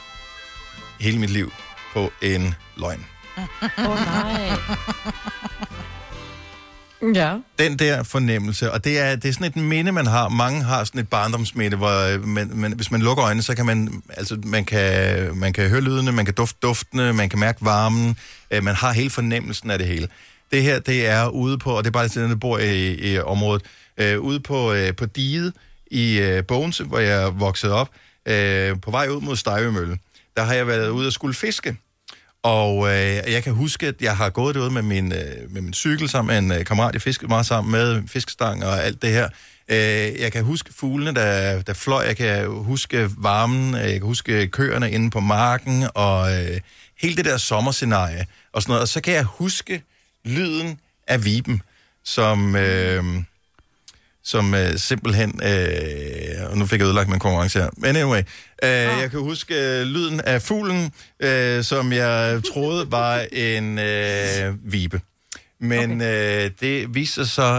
hele mit liv på en løgn. Ja. Den der fornemmelse, og det er sådan et minde, man har. Mange har sådan et barndomsminde, hvor hvis man lukker øjnene, så kan man, altså man kan høre lydene, man kan dufte duftene, man kan mærke varmen, man har hele fornemmelsen af det hele. Det her, det er ude på, og det er bare sådan, der bor i området, ude på diget i Bogense, hvor jeg voksede op, på vej ud mod Stejømølle. Der har jeg været ude og skulle fiske, og jeg kan huske, at jeg har gået derude med min cykel sammen med en kammerat, jeg fiskede meget sammen med, fiskestang og alt det her. Jeg kan huske fuglene, der fløj, jeg kan huske varmen, jeg kan huske køerne inde på marken, og hele det der sommerscenarie og sådan noget. Og så kan jeg huske lyden af viben, som simpelthen... og nu fik jeg ødelagt min konkurrence her. Men anyway, jeg kan huske lyden af fuglen, som jeg troede var en vibe. Men det viser sig,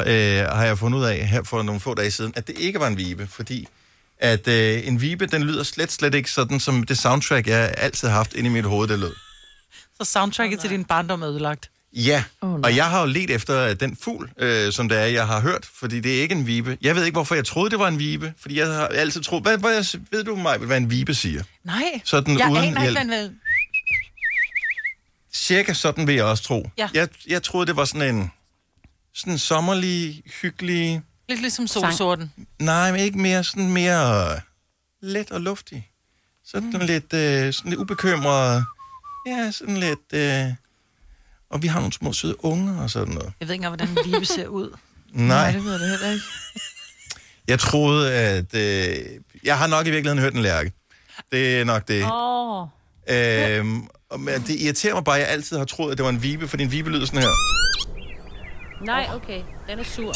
har jeg fundet ud af her for nogle få dage siden, at det ikke var en vibe, fordi at en vibe, den lyder slet ikke sådan, som det soundtrack, jeg altid har haft inde i mit hoved, det lød. Så soundtracket til din barndom er ødelagt? Ja, og jeg har jo let efter den fugl, som det er, jeg har hørt, fordi det er ikke en vibe. Jeg ved ikke, hvorfor jeg troede, det var en vibe, fordi jeg har altid troet... Ved du, Maj, hvad en vibe siger? Nej, sådan, jeg aner ikke, hvad cirka sådan vil jeg også tro. Ja. Jeg troede, det var sådan en sommerlig, hyggelig... Lidt ligesom solsorten. Nej, men ikke mere, sådan mere let og luftig. Sådan lidt ubekymret. Ja, sådan lidt... Og vi har nogle små søde unger og sådan noget. Jeg ved ikke hvordan en vibe ser ud. Nej, det ved det heller ikke. Jeg troede, at... jeg har nok i virkeligheden hørt en lærke. Det er nok det. Men det irriterer mig bare, at jeg altid har troet, at det var en vibe, for din vibe lyder sådan her. Nej, okay. Den er sur.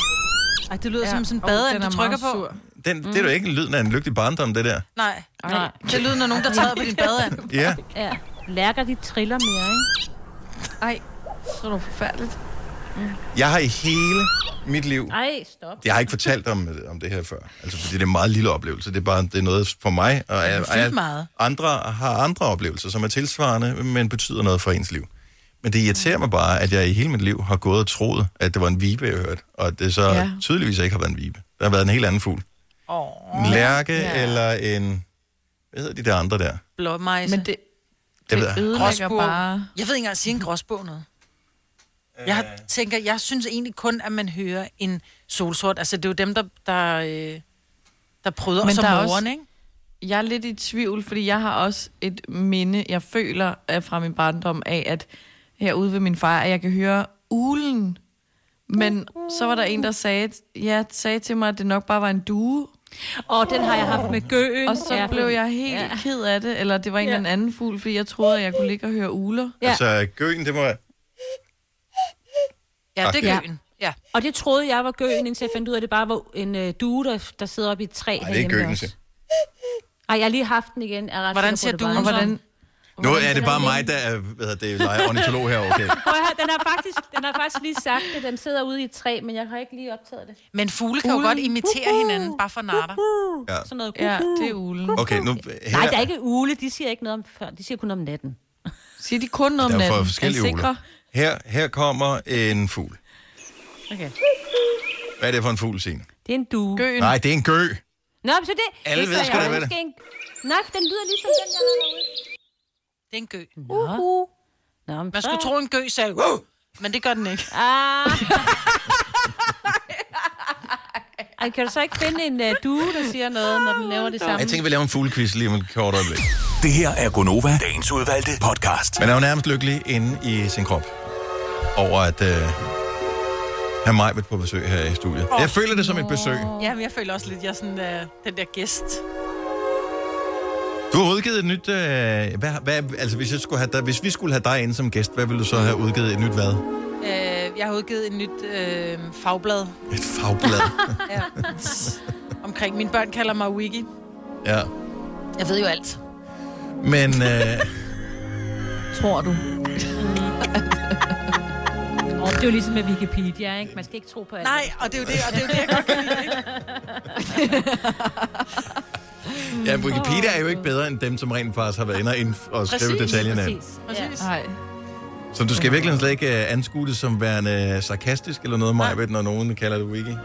Ej, det lyder som sådan en badeand, du trykker på. Det er jo ikke lyden af en lykkelig barndom, det der. Nej. Det er lyden af nogen, der træder på din badeand. Ja. Lærker, de triller mere, ikke? Ej, så er det forfærdeligt. Mm. Jeg har i hele mit liv... Ej, stop. Jeg har ikke fortalt om det her før. Altså, fordi det er en meget lille oplevelse. Det er noget for mig. Og jeg andre har oplevelser, som er tilsvarende, men betyder noget for ens liv. Men det irriterer mig bare, at jeg i hele mit liv har gået og troet, at det var en vibe, jeg hørte. Og det så tydeligvis ikke har været en vibe. Der har været en helt anden fugl. En lærke eller en... Hvad hedder de der andre der? Blåmejse. Men det... Jeg ved ikke engang at sige en gråsbog noget. Jeg tænker, jeg synes egentlig kun, at man hører en solsort. Altså, det er jo dem, der prøver os om morgenen, ikke? Jeg er lidt i tvivl, fordi jeg har også et minde, jeg føler fra min barndom af, at herude ved min far, at jeg kan høre ulen. Men så var der en, der sagde til mig, at det nok bare var en due. Og den har jeg haft med gøen. Og så blev jeg helt ked af det. Eller det var en eller anden fugl, fordi jeg troede, at jeg kunne ligge og høre uler. Ja. Altså gøen, det var... Ja, det er gøen. Ja. Og det troede jeg var gøen, indtil jeg fandt ud af, at det bare var en due, der sidder oppe i et træ. Nej, det er gøen. Ej, jeg har lige haft den igen. Hvordan ser duen sådan? Nu er det bare mig, der er ornitolog her, okay? Den har faktisk lige sagt det. Den sidder ude i et træ, men jeg har ikke lige optaget det. Men fugle kan jo godt imitere hinanden, bare for narter. Ja. Sådan noget det er ulen. Okay, nu, her... Nej, der er ikke ugle. De siger ikke noget om før. De siger kun om natten. Siger de kun noget om natten? Der er forskellige ugler. Her kommer en fugl. Okay. Hvad er det for en fugl, Signe? Det er en due. Gøen. Nej, det er en gø. Nå, så det... Alle ved sgu da, hvad det er. Nej, den lyder ligesom den, jeg har derude. Det er en gø. Nå, man skulle tro, en gø sagde, men det gør den ikke. Kan du så ikke finde en due, der siger noget, når den laver det samme? Jeg tænker, vi laver en fuglequiz lige om et kort øjeblik. Det her er GoNova, dagens udvalgte podcast. Man er jo nærmest lykkelig inde i sin krop over at have Mai-Britt på besøg her i studiet. Jeg føler det som et besøg. Ja, men jeg føler også lidt, jeg er sådan den der gæst. Du har udgivet et nyt... hvis vi skulle have dig inde som gæst, hvad ville du så have udgivet et nyt hvad? Jeg har udgivet et nyt fagblad. Et fagblad? Ja. Omkring... Mine børn kalder mig Wiki. Ja. Jeg ved jo alt. Men... Tror du? Det er jo ligesom med Wikipedia, ikke? Man skal ikke tro på alt. Nej, og det er jo det, jeg godt kan lide, ikke? Ja, Wikipedia er jo ikke bedre end dem, som rent faktisk har været inde og skrive detaljerne. Præcis. Ja. Så du skal virkelig slet ikke anskue det som værende sarkastisk eller noget, Mai-Britt, når nogen kalder det wiki.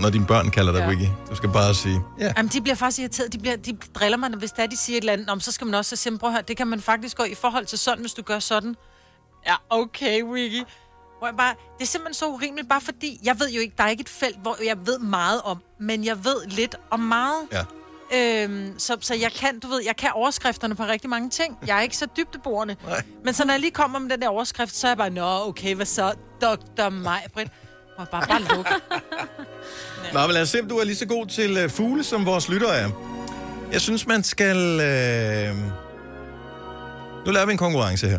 Når dine børn kalder det wiki. Du skal bare sige... Ja. Jamen, de bliver faktisk irriteret. De driller mig, hvis det er, de siger et eller andet. Så skal man også sige, bror her, det kan man faktisk gå i forhold til sådan, hvis du gør sådan. Ja, okay, wiki. Bare, det er simpelthen så urimeligt, bare fordi... Jeg ved jo ikke, der er ikke et felt, hvor jeg ved meget om, men jeg ved lidt om meget. Ja. Så jeg kan overskrifterne på rigtig mange ting. Jeg er ikke så dybdeborende. Men så når jeg lige kommer med den der overskrift, så er jeg bare, hvad så, Dr. Mai-Britt? Må jeg bare lukke. Nå, men lad os se, om du er lige så god til fugle, som vores lyttere er. Jeg synes, man skal... Nu laver vi en konkurrence her.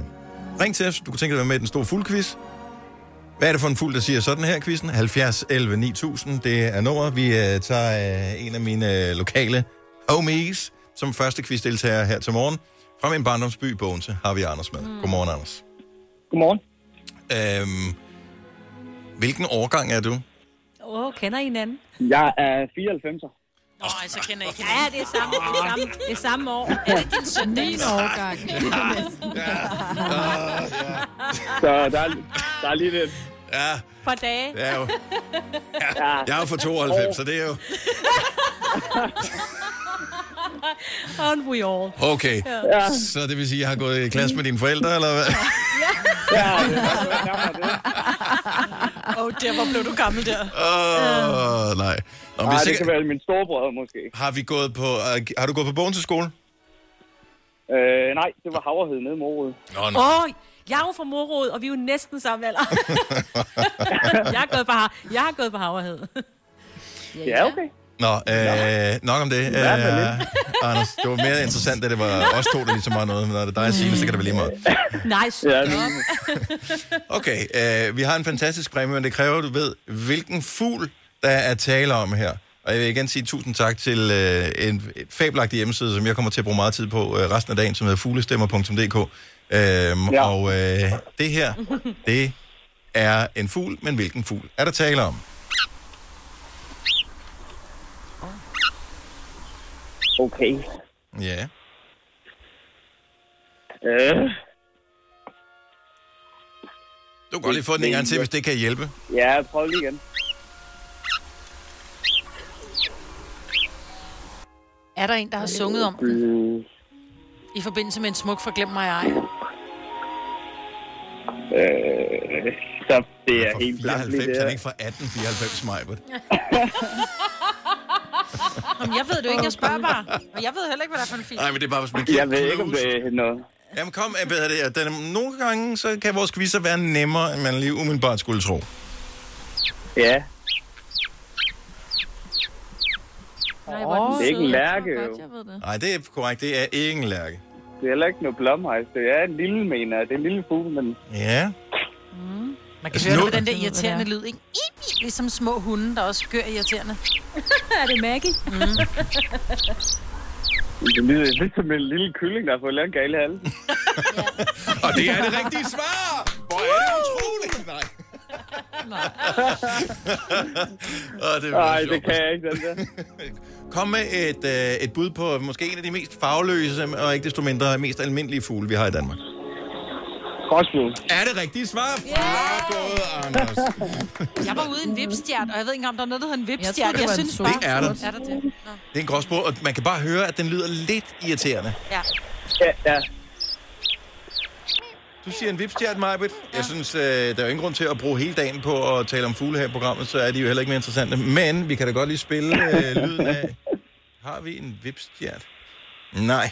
Ring til os, du kan tænke dig at være med i den store fuglequiz. Hvad er det for en fugl, der siger sådan her, quizzen? 70 11 9000, det er nummeret. Vi tager en af mine lokale homies, som første quizdeltager her til morgen. Fra min barndomsby, Bogense, har vi Anders med. Godmorgen, Anders. Godmorgen. Hvilken årgang er du? Kender I hinanden? Jeg er 94'er. Nå, så kender I ikke. Ja, det er samme år. Er det din søn? Det er en årgang. Så der er lige lidt. Ja. For dage. Ja, jo. Ja. Jeg er jo fra 92, så det er jo... And we all. Okay, så det vil sige, at jeg har gået i klasse med dine forældre, eller hvad? Ja, det. Hvor blev du gammel der. Nej. Nej, det kan være min storebror, måske. Har du gået på Bogense skole? Nej, det var Havrehed nede i Morud. Jeg er jo fra Morud, og vi er jo næsten samme alder. Jeg har gået på Havrehed. Ja, okay. Nok om det. Anders, det var mere interessant, at det var os to, der ligesom var noget. Men når det er dig, Signe, så kan det være lige meget. Nej, stop. Okay, vi har en fantastisk præmie, men det kræver, at du ved, hvilken fugl, der er tale om her. Og jeg vil igen sige tusind tak til et fabelagtig hjemmeside, som jeg kommer til at bruge meget tid på resten af dagen, som hedder fuglestemmer.dk. Og det her, det er en fugl, men hvilken fugl er der tale om? Okay. Ja. Du kan godt lige få den en gang til, hvis det kan hjælpe. Ja, prøv lige igen. Er der en, der har sunget om den? I forbindelse med en smuk forglem mig ej? Så det er helt blandt lige der. Han er ikke fra 1894, Mai-Britt. Jeg ved det jo ikke, jeg spørger bare. Og jeg ved heller ikke, hvad der er for en film. Nej, men det er bare, hvis man kigger. Jeg ved ikke, om det er noget. Jamen kom, jeg ved det. Nogle gange, så kan vores quizzer være nemmere, end man lige umiddelbart skulle tro. Ja. Det er ikke en lærke, jo. Nej, det er korrekt. Det er ikke en lærke. Det er heller ikke noget blomhejs. Det er en lille, mener. Det er en lille fugl, men... Ja. Man kan høre den der irriterende lyd, ikke? Ligesom små hunde, der også gør irriterende. Er det Maggie? Det lyder lidt som en lille kylling, der har fået lavet gale halv. Og det er det rigtige svar! Hvor er det utroligt! Nej. Nej, det kan jeg ikke, den der. Kom med et bud på måske en af de mest farveløse, og ikke desto mindre mest almindelige fugle, vi har i Danmark. Gråsfugl. Er det rigtige svar? Yeah. Flot, Anders. Jeg var ude i en vipstjert, og jeg ved ikke, om der er noget, der hedder en vipstjert. Jeg synes bare, det er der. Er der det? Nå. Det er en gråsfugl, og man kan bare høre, at den lyder lidt irriterende. Ja. Ja, ja. Du siger en vipstjert, Mai-Britt. Ja. Jeg synes, der er jo ingen grund til at bruge hele dagen på at tale om fugle her i programmet, så er de jo heller ikke mere interessante. Men vi kan da godt lige spille lyden af... Har vi en vipstjert? Nej.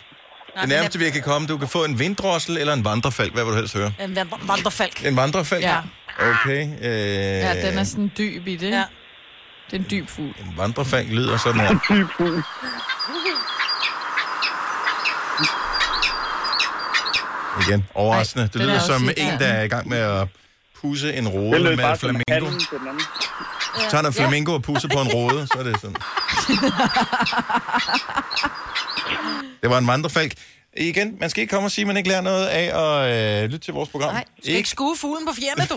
Det nærmeste, vi kan komme, du kan få en vinddrossel eller en vandrefalk. Hvad vil du helst høre? En vandrefalk. En vandrefalk? Ja. Okay. Ja, den er sådan dyb i det. Ja. Det er en dyb fugl. En vandrefalk lyder sådan her. En dyb fugl. Igen, overraskende. Det lyder som en, der er i gang med at pusse en rode med en flamingo. Så tager en flamingo og pusser på en rode, så er det sådan. Det var en vandrefalk. Igen, man skal ikke komme og sige, at man ikke lærer noget af at lytte til vores program. Nej, du skal ikke skue fuglen på fjerne, du.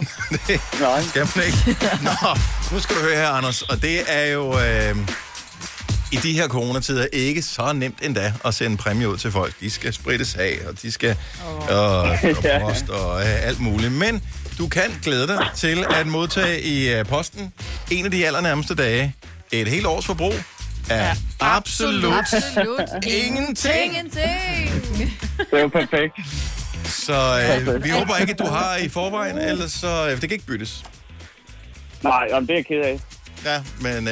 Nej, skal man ikke. Nå, nu skal du høre her, Anders. Og det er jo i de her coronatider ikke så nemt endda at sende præmie ud til folk. De skal sprittes af, og de skal post og alt muligt. Men du kan glæde dig til at modtage i posten en af de allernærmeste dage et helt års forbrug. Ja, absolut ingenting. Det er jo perfekt. Så vi håber ikke, at du har i forvejen, ellers så det kan ikke byttes. Nej, det er jeg ked af. Ja, men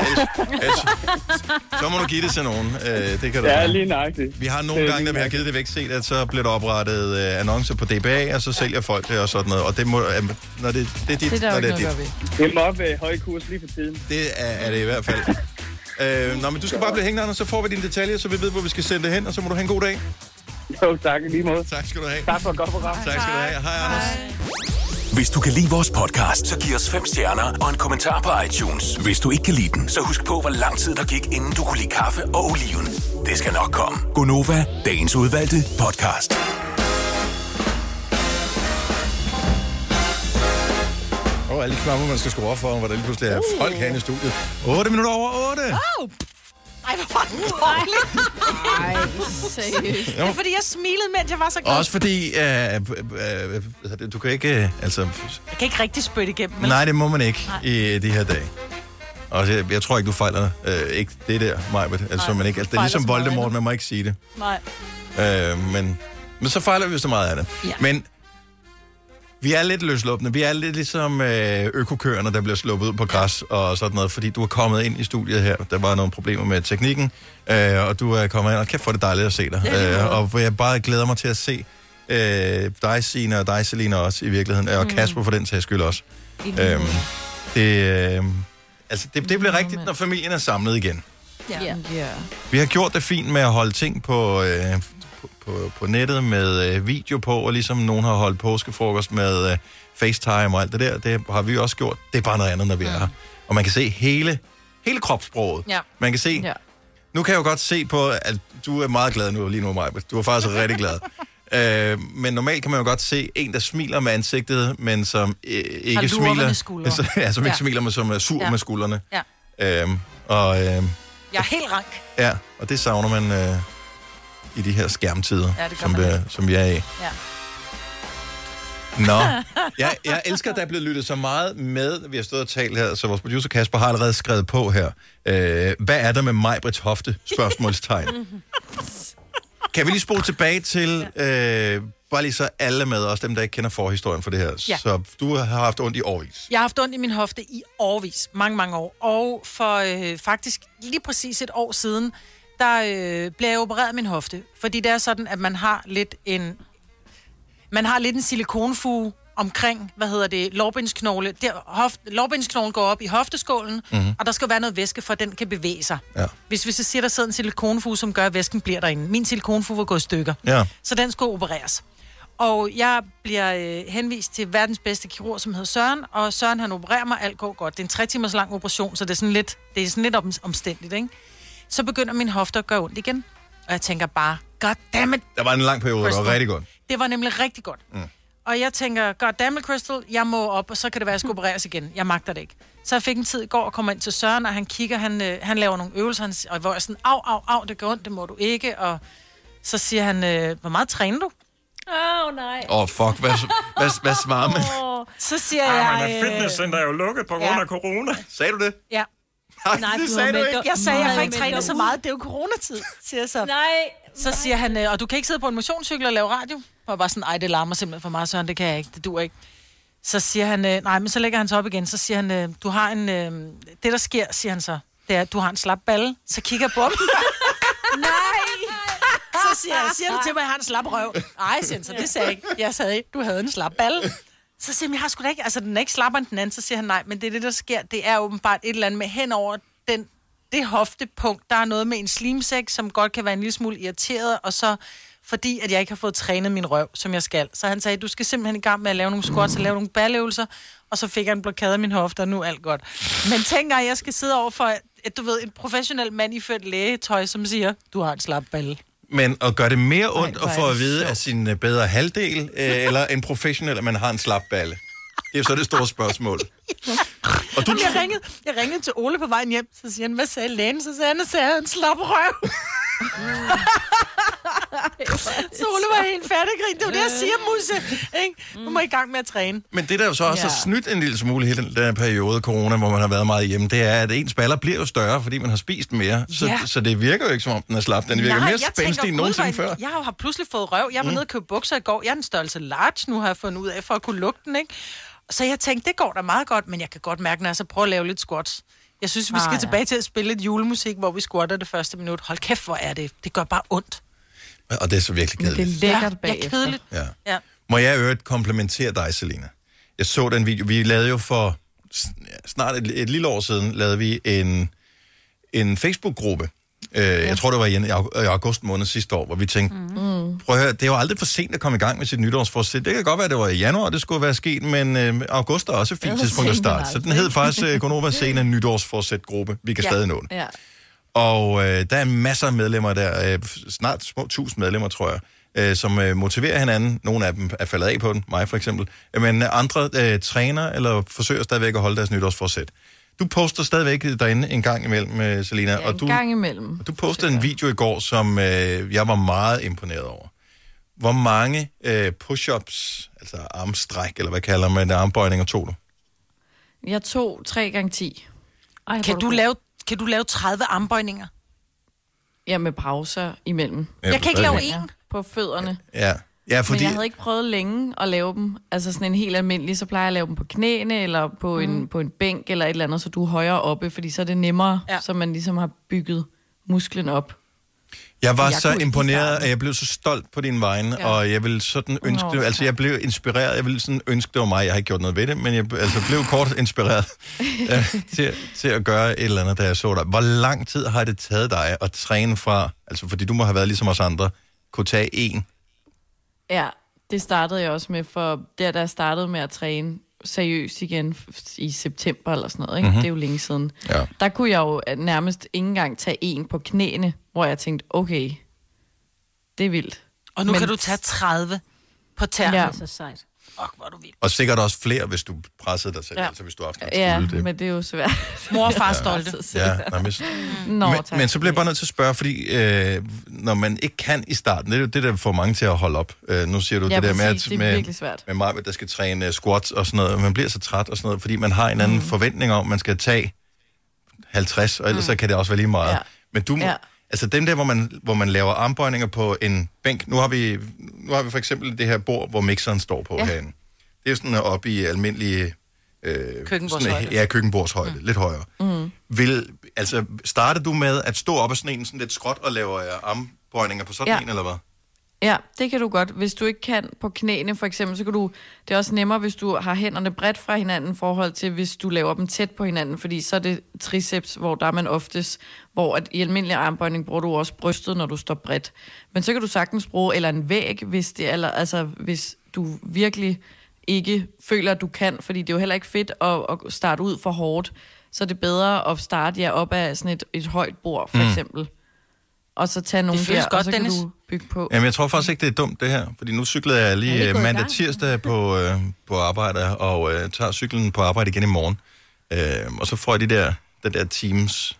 så må du give det til nogen. Det kan du. Ja, lige nøjagtigt. Vi har nogle gange, da vi har givet det væk, set, at så bliver der oprettet annoncer på DBA, og så sælger folk det og sådan noget. Og det må, når det er dit, det når det er dit. Det må op høj kurs lige for tiden. Det er det i hvert fald. Men du skal bare blive hængende, og så får vi dine detaljer, så vi ved, hvor vi skal sende det hen, og så må du have en god dag. Jo, tak lige måde. Tak skal du have. Tak for et godt program. Tak skal du have. Hej, Anders. Hvis du kan lide vores podcast, så giv os 5 stjerner og en kommentar på iTunes. Hvis du ikke kan lide den, så husk på, hvor lang tid der gik, inden du kunne lide kaffe og oliven. Det skal nok komme. GoNova, dagens udvalgte podcast. Alle de knapper, man skal skrue op for, hvor der lige pludselig er folk herinde i studiet. 8 minutter over 8! Oh. Ej, hvor var det dårligt! Ej, seriøst. Det er, fordi jeg smilede, mens jeg var så glad. Også fordi, du kan ikke, jeg kan ikke rigtig spytte igennem. Eller? Nej, det må man ikke i de her dage. Og jeg tror ikke, du fejler ikke det der, Mai-Britt. Det er ligesom Voldemort, man må ikke sige det. Nej. Men så fejler vi jo så meget af det. Ja. Men... vi er lidt løslåbne. Vi er lidt ligesom økokørerne, der bliver sluppet ud på græs og sådan noget, fordi du er kommet ind i studiet her. Der var nogle problemer med teknikken, og du er kommet ind, og kæft for det dejligt at se dig. Og jeg bare glæder mig til at se dig, Signe, og dig, Celina, også i virkeligheden, og Kasper for den sags skyld også. Det bliver rigtigt, når familien er samlet igen. Yeah. Yeah. Vi har gjort det fint med at holde ting på... På nettet med video på, og ligesom nogen har holdt påskefrokost med FaceTime og alt det der, det har vi også gjort. Det er bare noget andet, når vi er her. Og man kan se hele kropssproget. Ja. Man kan se... Ja. Nu kan jeg jo godt se på, at du er meget glad nu, lige nu, Mai-Britt. Du er faktisk rigtig glad. Men normalt kan man jo godt se en, der smiler med ansigtet, men som ikke smiler... Ikke smiler, men som er sur med skuldrene. Ja. Jeg er helt rank. Ja, og det savner man... i de her skærmtider, som vi er i. Ja. Nå, jeg elsker, at der er blevet lyttet så meget med, vi har stået og talt her, så vores producer Kasper har allerede skrevet på her. Hvad er der med Mai-Britts hofte? Spørgsmålstegn. Kan vi lige spole tilbage til, bare lige så alle med, også dem, der ikke kender forhistorien for det her. Ja. Så du har haft ondt i årvis. Jeg har haft ondt i min hofte i årvis. Mange, mange år. Og for faktisk lige præcis et år siden, der bliver jeg opereret min hofte, fordi det er sådan, at man har lidt en silikonfuge omkring, lårbindsknogle. Lårbindsknoglen går op i hofteskålen, og der skal være noget væske, for den kan bevæge sig. Ja. Hvis vi så siger, der sidder en silikonfuge, som gør, at væsken bliver derinde. Min silikonfuge var gået i stykker, så den skulle opereres. Og jeg bliver henvist til verdens bedste kirurg, som hedder Søren, og Søren, han opererer mig, alt går godt. Det er en 3 timers lang operation, så det er sådan lidt omstændigt, ikke? Så begynder min hofte at gøre ondt igen. Og jeg tænker bare, goddammit. Der var en lang periode, Crystal. Det var rigtig godt. Det var nemlig rigtig godt. Mm. Og jeg tænker, goddammit, Crystal, jeg må op, og så kan det være, jeg skal opereres igen. Jeg magter det ikke. Så jeg fik en tid i går og kommer ind til Søren, og han kigger, han laver nogle øvelser, og hvor jeg sådan, au, det gør ondt, det må du ikke. Og så siger han, hvor meget træner du? Nej. Fuck, hvad svarer man? Så siger jeg... fitnesscenter er jo lukket på grund af corona. Sagde du det? Ja. Nej, det sagde du ikke. Jeg sagde, jeg får ikke trænet så meget, det er jo coronatid, siger jeg så. Nej. Så siger han, og du kan ikke sidde på en motionscykel og lave radio? Og bare sådan, det larmer simpelthen for meget, Søren, det kan jeg ikke, det dur ikke. Så siger han, nej, men så lægger han sig op igen, så siger han, du har en... det, der sker, siger han så, det er, at du har en slap balle. Så kigger jeg på ham. Nej! Så siger du til mig, jeg har en slap røv. Ej, siger han så, det sagde jeg ikke. Jeg sagde ikke, du havde en slap balle. Så siger han, jeg har sgu da ikke, altså den er ikke slapper end den anden. Så siger han, nej, men det er det, der sker. Det er åbenbart et eller andet med hen over det hoftepunkt. Der er noget med en slimsæk, som godt kan være en lille smule irriteret. Og så fordi, at jeg ikke har fået trænet min røv, som jeg skal. Så han sagde, du skal simpelthen i gang med at lave nogle squats og lave nogle balleøvelser. Og så fik jeg en blokade af min hofte, og nu alt godt. Men tænker jeg skal sidde over for, at du ved, en professionel mand iført lægetøj, som siger, du har en slap balle. Men at gøre det mere ondt at få at vide af sin bedre halvdel, eller en professionel, at man har en slap balle? Det er så det store spørgsmål. Og du... jeg ringede til Ole på vejen hjem, så siger han, hvad sagde lægen? Så sagde han, at jeg havde en slap røv. Så Ole var helt færdiggrin. Det var det, jeg siger, Musse. Nu må I i gang med at træne. Men det, der jo så også har snydt en lille smule i den her periode corona, hvor man har været meget hjemme, det er, at ens baller bliver jo større, fordi man har spist mere. Så det virker jo ikke, som om den er slap. Den virker mere spændstig end nogensinde før. Jeg har pludselig fået røv. Jeg var nede og købe bukser i går. Jeg er en størrelse large, nu har jeg fundet ud af, for at kunne lugte den, ikke? Så jeg tænkte, det går da meget godt, men jeg kan godt mærke, når jeg så prøver at lave lidt squats. Jeg synes, vi skal tilbage til at spille lidt julemusik, hvor vi squatter det første minut. Hold kæft, hvor er det? Det gør bare ondt. Og det er så virkelig kedeligt. Men det er lækkert bagefter. Ja. Må jeg øvrigt komplimentere dig, Celina? Jeg så den video. Vi lavede jo for snart et lille år siden, lavede vi en Facebook-gruppe. Jeg tror, det var i august måned sidste år, hvor vi tænkte, prøv at høre, det er jo aldrig for sent at komme i gang med sit nytårsforsæt. Det kan godt være, det var i januar, det skulle være sket, men august er også et fint tidspunkt at starte. Så den hed faktisk GoNova Scene nytårsforsæt-gruppe. Vi kan stadig nå den. Ja. Og der er masser af medlemmer der, snart små 1000 medlemmer, tror jeg, som motiverer hinanden. Nogle af dem er faldet af på den, mig for eksempel. Men andre træner eller forsøger stadigvæk at holde deres nytårsforsæt. Du poster stadigvæk derinde en gang imellem, Celina. Ja, du postede en video i går, som jeg var meget imponeret over. Hvor mange push-ups, altså armstræk, eller hvad kalder man det, armbøjninger, tog du? Jeg tog 3x10. Ej, kan du lave 30 armbøjninger? Ja, med pauser imellem. Jeg kan ikke lave en på fødderne. Ja. Ja, fordi... Men jeg havde ikke prøvet længe at lave dem. Altså sådan en helt almindelig, så plejer jeg at lave dem på knæene, eller på en bænk, eller et eller andet, så du er højere oppe, fordi så er det nemmere, så man ligesom har bygget musklen op. Jeg var så imponeret, og jeg blev så stolt på din vegne, og jeg ville sådan ønske det. Altså, jeg blev inspireret, jeg ville sådan ønske det var mig. Jeg har ikke gjort noget ved det, men jeg blev kort inspireret til at gøre et eller andet, da jeg så dig. Hvor lang tid har det taget dig at træne fra, altså fordi du må have været ligesom os andre, kunne tage en? Ja, det startede jeg også med, for der jeg startede med at træne seriøst igen i september eller sådan noget, ikke? Mm-hmm. Det er jo længe siden. Ja. Der kunne jeg jo nærmest ikke engang tage en på knæene, hvor jeg tænkte, okay, det er vildt. Og nu kan du tage 30 på tæerne. Ja. Så sejt. Fuck, hvor er du vild. Og sikkert også flere, hvis du pressede dig selv, altså hvis du har haft en skole. Ja, men det er jo svært. Mor og far stolte. Ja, men så bliver jeg bare nødt til at spørge, fordi når man ikke kan i starten, det er jo det, der får mange til at holde op. Nu siger du det der med Mai-Britt, der skal træne squats og sådan noget, og man bliver så træt og sådan noget, fordi man har en anden forventning om, man skal tage 50, og ellers så kan det også være lige meget. Ja. Men du må... Ja. Altså dem der, hvor man laver armbøjninger på en bænk. Nu har vi for eksempel det her bord, hvor mixeren står på herinde. Det er sådan oppe i almindelige... køkkenbordshøjde. Sådan, køkkenbordshøjde. Lidt højere. Mm. Starter du med at stå op af sådan en sådan lidt skråt og lave armbøjninger på sådan en, eller hvad? Ja, det kan du godt. Hvis du ikke kan på knæene for eksempel, så kan du... Det er også nemmere, hvis du har hænderne bredt fra hinanden i forhold til, hvis du laver dem tæt på hinanden, fordi så er det triceps, hvor der er man oftest... Hvor at i almindelig armbøjning bruger du også brystet, når du står bredt. Men så kan du sagtens bruge eller en væg, hvis det hvis du virkelig ikke føler, at du kan, fordi det er jo heller ikke fedt at starte ud for hårdt. Så er det bedre at starte op af sådan et højt bord, for eksempel. og så tage nogle der, godt, og så kan Dennis du bygge på. Jamen, jeg tror faktisk ikke, det er dumt, det her. Fordi nu cyklede jeg lige mandag tirsdag på arbejde, og tager cyklen på arbejde igen i morgen. Og så får jeg den der teams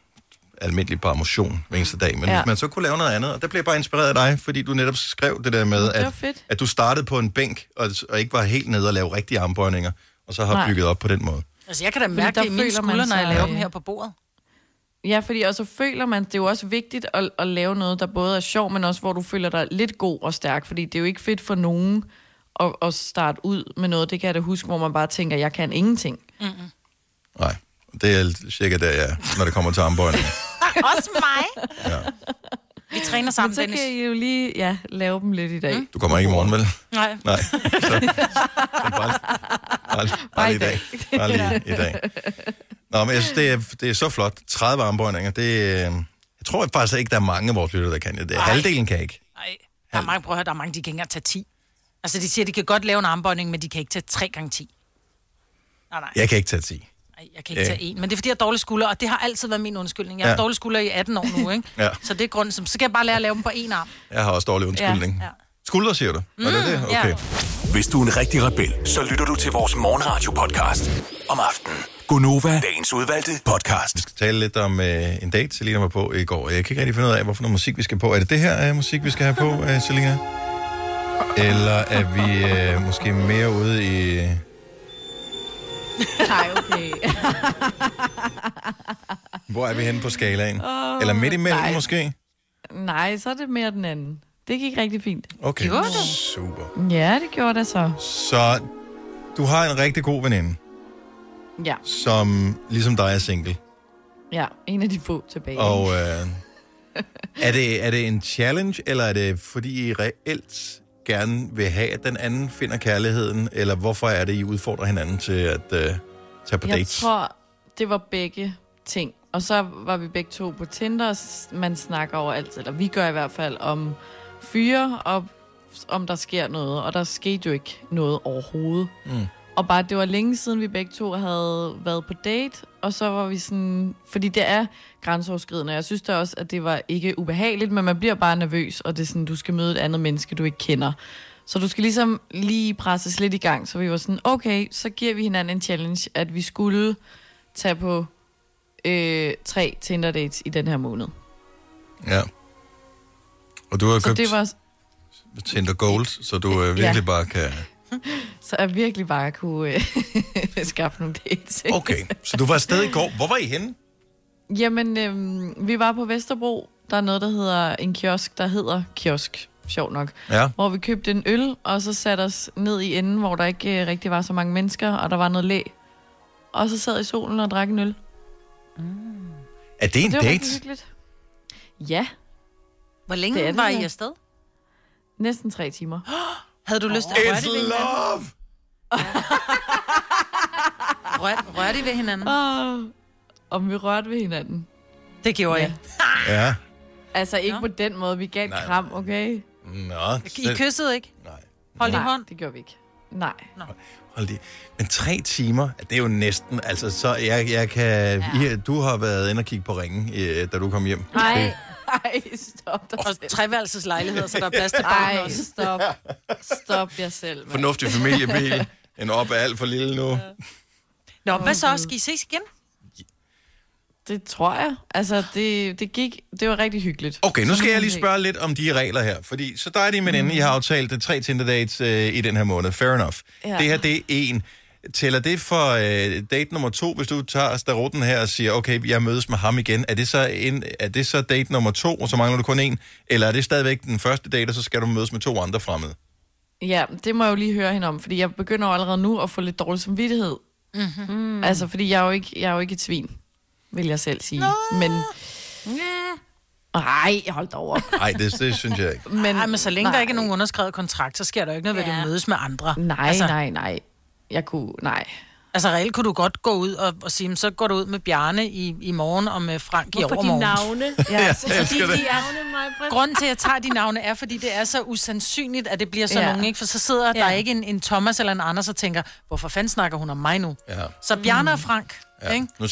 almindelig bare motion hver eneste dag. Men hvis man så kunne lave noget andet, og der blev jeg bare inspireret af dig, fordi du netop skrev det der med, det at du startede på en bænk, og ikke var helt nede og lave rigtige armbøjninger, og så har bygget op på den måde. Altså, jeg kan da mærke det i mine skuldre, når jeg laver dem her på bordet. Ja, fordi også føler man, det er jo også vigtigt at lave noget, der både er sjov, men også hvor du føler dig lidt god og stærk, fordi det er jo ikke fedt for nogen at starte ud med noget, det kan jeg da huske, hvor man bare tænker, jeg kan ingenting. Mm-hmm. Nej, det er cirka der, når det kommer til armbøjning. Også mig! Ja. Vi træner sammen, Dennis. Men så kan I jo lige lave dem lidt i dag. Mm. Du kommer ikke i morgen, vel? Nej. Så bare i dag. Bare lige i dag. Nå, men jeg synes, det er så flot. 30 armbøjninger, jeg tror faktisk ikke, der er mange af vores lytter, der kan det. Halvdelen kan ikke. Nej, der er mange, de kan ikke tage 10. Altså, de siger, de kan godt lave en armbøjning, men de kan ikke tage 3 gange 10. Nej. Jeg kan ikke tage 10. Jeg kan ikke tage en, men det er fordi, jeg har dårlige skuldre, og det har altid været min undskyldning. Jeg har dårlige skuldre i 18 år nu, ikke? Så det er grunden, så kan jeg bare lære at lave dem på en arm. Jeg har også dårlig undskyldning. Ja. Skuldre, siger du? Mm, det? Okay. Ja. Hvis du er en rigtig rebel, så lytter du til vores morgenradio-podcast om aftenen. GoNova, dagens udvalgte podcast. Vi skal tale lidt om en date, Celina var på i går. Jeg kan ikke rigtig finde ud af, hvorfor noget musik vi skal på. Er det her musik, vi skal have på, Celina? Eller er vi måske mere ude i... Nej, okay. Hvor er vi henne på skalaen? Eller midt imellem måske? Nej, så er det mere den anden. Det gik rigtig fint. Okay, super. Ja, det gjorde det så. Så du har en rigtig god veninde. Ja. Som ligesom dig er single. Ja, en af de få tilbage. Og er det en challenge, eller er det fordi I reelt... gerne vil have, at den anden finder kærligheden, eller hvorfor er det, I udfordrer hinanden til at tage på dates? Jeg tror, det var begge ting. Og så var vi begge to på Tinder, og man snakker over alt, eller vi gør i hvert fald, om fyre, og om der sker noget, og der skete jo ikke noget overhovedet. Mm. Og bare, det var længe siden, vi begge to havde været på date, og så var vi sådan... Fordi det er grænseoverskridende, og jeg synes da også, at det var ikke ubehageligt, men man bliver bare nervøs, og det er sådan, du skal møde et andet menneske, du ikke kender. Så du skal ligesom lige presses lidt i gang, så vi var sådan, okay, så giver vi hinanden en challenge, at vi skulle tage på 3 Tinder-dates i den her måned. Ja. Og du har købt Tinder Gold, så du virkelig bare kan... Så jeg virkelig bare kunne skaffe nogle dates. Okay, så du var afsted i går. Hvor var I henne? Jamen, vi var på Vesterbro. Der er noget, der hedder en kiosk, sjovt nok. Ja. Hvor vi købte en øl, og så satte os ned i enden, hvor der ikke rigtig var så mange mennesker, og der var noget læ. Og så sad i solen og drak en øl. Mm. Er det en date? Ja. Hvor længe var I afsted? Næsten 3 timer. Havde du lyst til at røre det ved love! Rørte I ved hinanden? Om vi rørte ved hinanden? Det gjorde jeg. Ja. Altså ikke på den måde, vi gav et kram, okay? Nå. I kyssede ikke? Nej. Hold i hånd? Det gjorde vi ikke. Nej. Nå. Hold i. Men 3 timer, det er jo næsten, altså så jeg kan... Ja. Du har været inde og kigge på Ringen, da du kom hjem. Nej. Ej, stop dig selv. Og 3-værelseslejligheder, så der er plads til barn også. Stop jer selv. Man. Fornuftig familiebil. En op er alt for lille nu. Ja. Nå, hvad så? Skal I ses igen? Det tror jeg. Altså, det var rigtig hyggeligt. Okay, nu skal jeg lige spørge lidt om de regler her. Fordi så dig og din veninde, I har aftalt 3 Tinder-dates i den her måned. Fair enough. Ja. Det her, det er 1. Tæller det for date nummer 2, hvis du tager starotten her og siger, okay, jeg mødes med ham igen, er det så date nummer 2, og så mangler du kun 1, eller er det stadigvæk den første date, og så skal du mødes med 2 andre fremmede? Ja, det må jeg jo lige høre hende om, fordi jeg begynder allerede nu at få lidt dårlig samvittighed. Mm-hmm. Altså, fordi jeg er jo ikke et svin, vil jeg selv sige. Nå. Men... Yeah. Nej, hold da over. Nej, det synes jeg ikke. Men så længe der ikke er nogen underskrevet kontrakt, så sker der jo ikke noget ved, at du mødes med andre. Nej, altså... nej. Jeg kunne, nej. Altså reelt kunne du godt gå ud og sige, så går du ud med Bjarne i morgen og med Frank i overmorgen. Hvorfor de navne? Ja, fordi de navne, Mai-Britt. Grunden til, at jeg tager de navne, er, fordi det er så usandsynligt, at det bliver sådan nogen, ikke? For så sidder der ikke en Thomas eller en Anders og tænker, hvorfor fanden snakker hun om mig nu? Ja. Så Bjarne og Frank. Ja. Ikke? Nu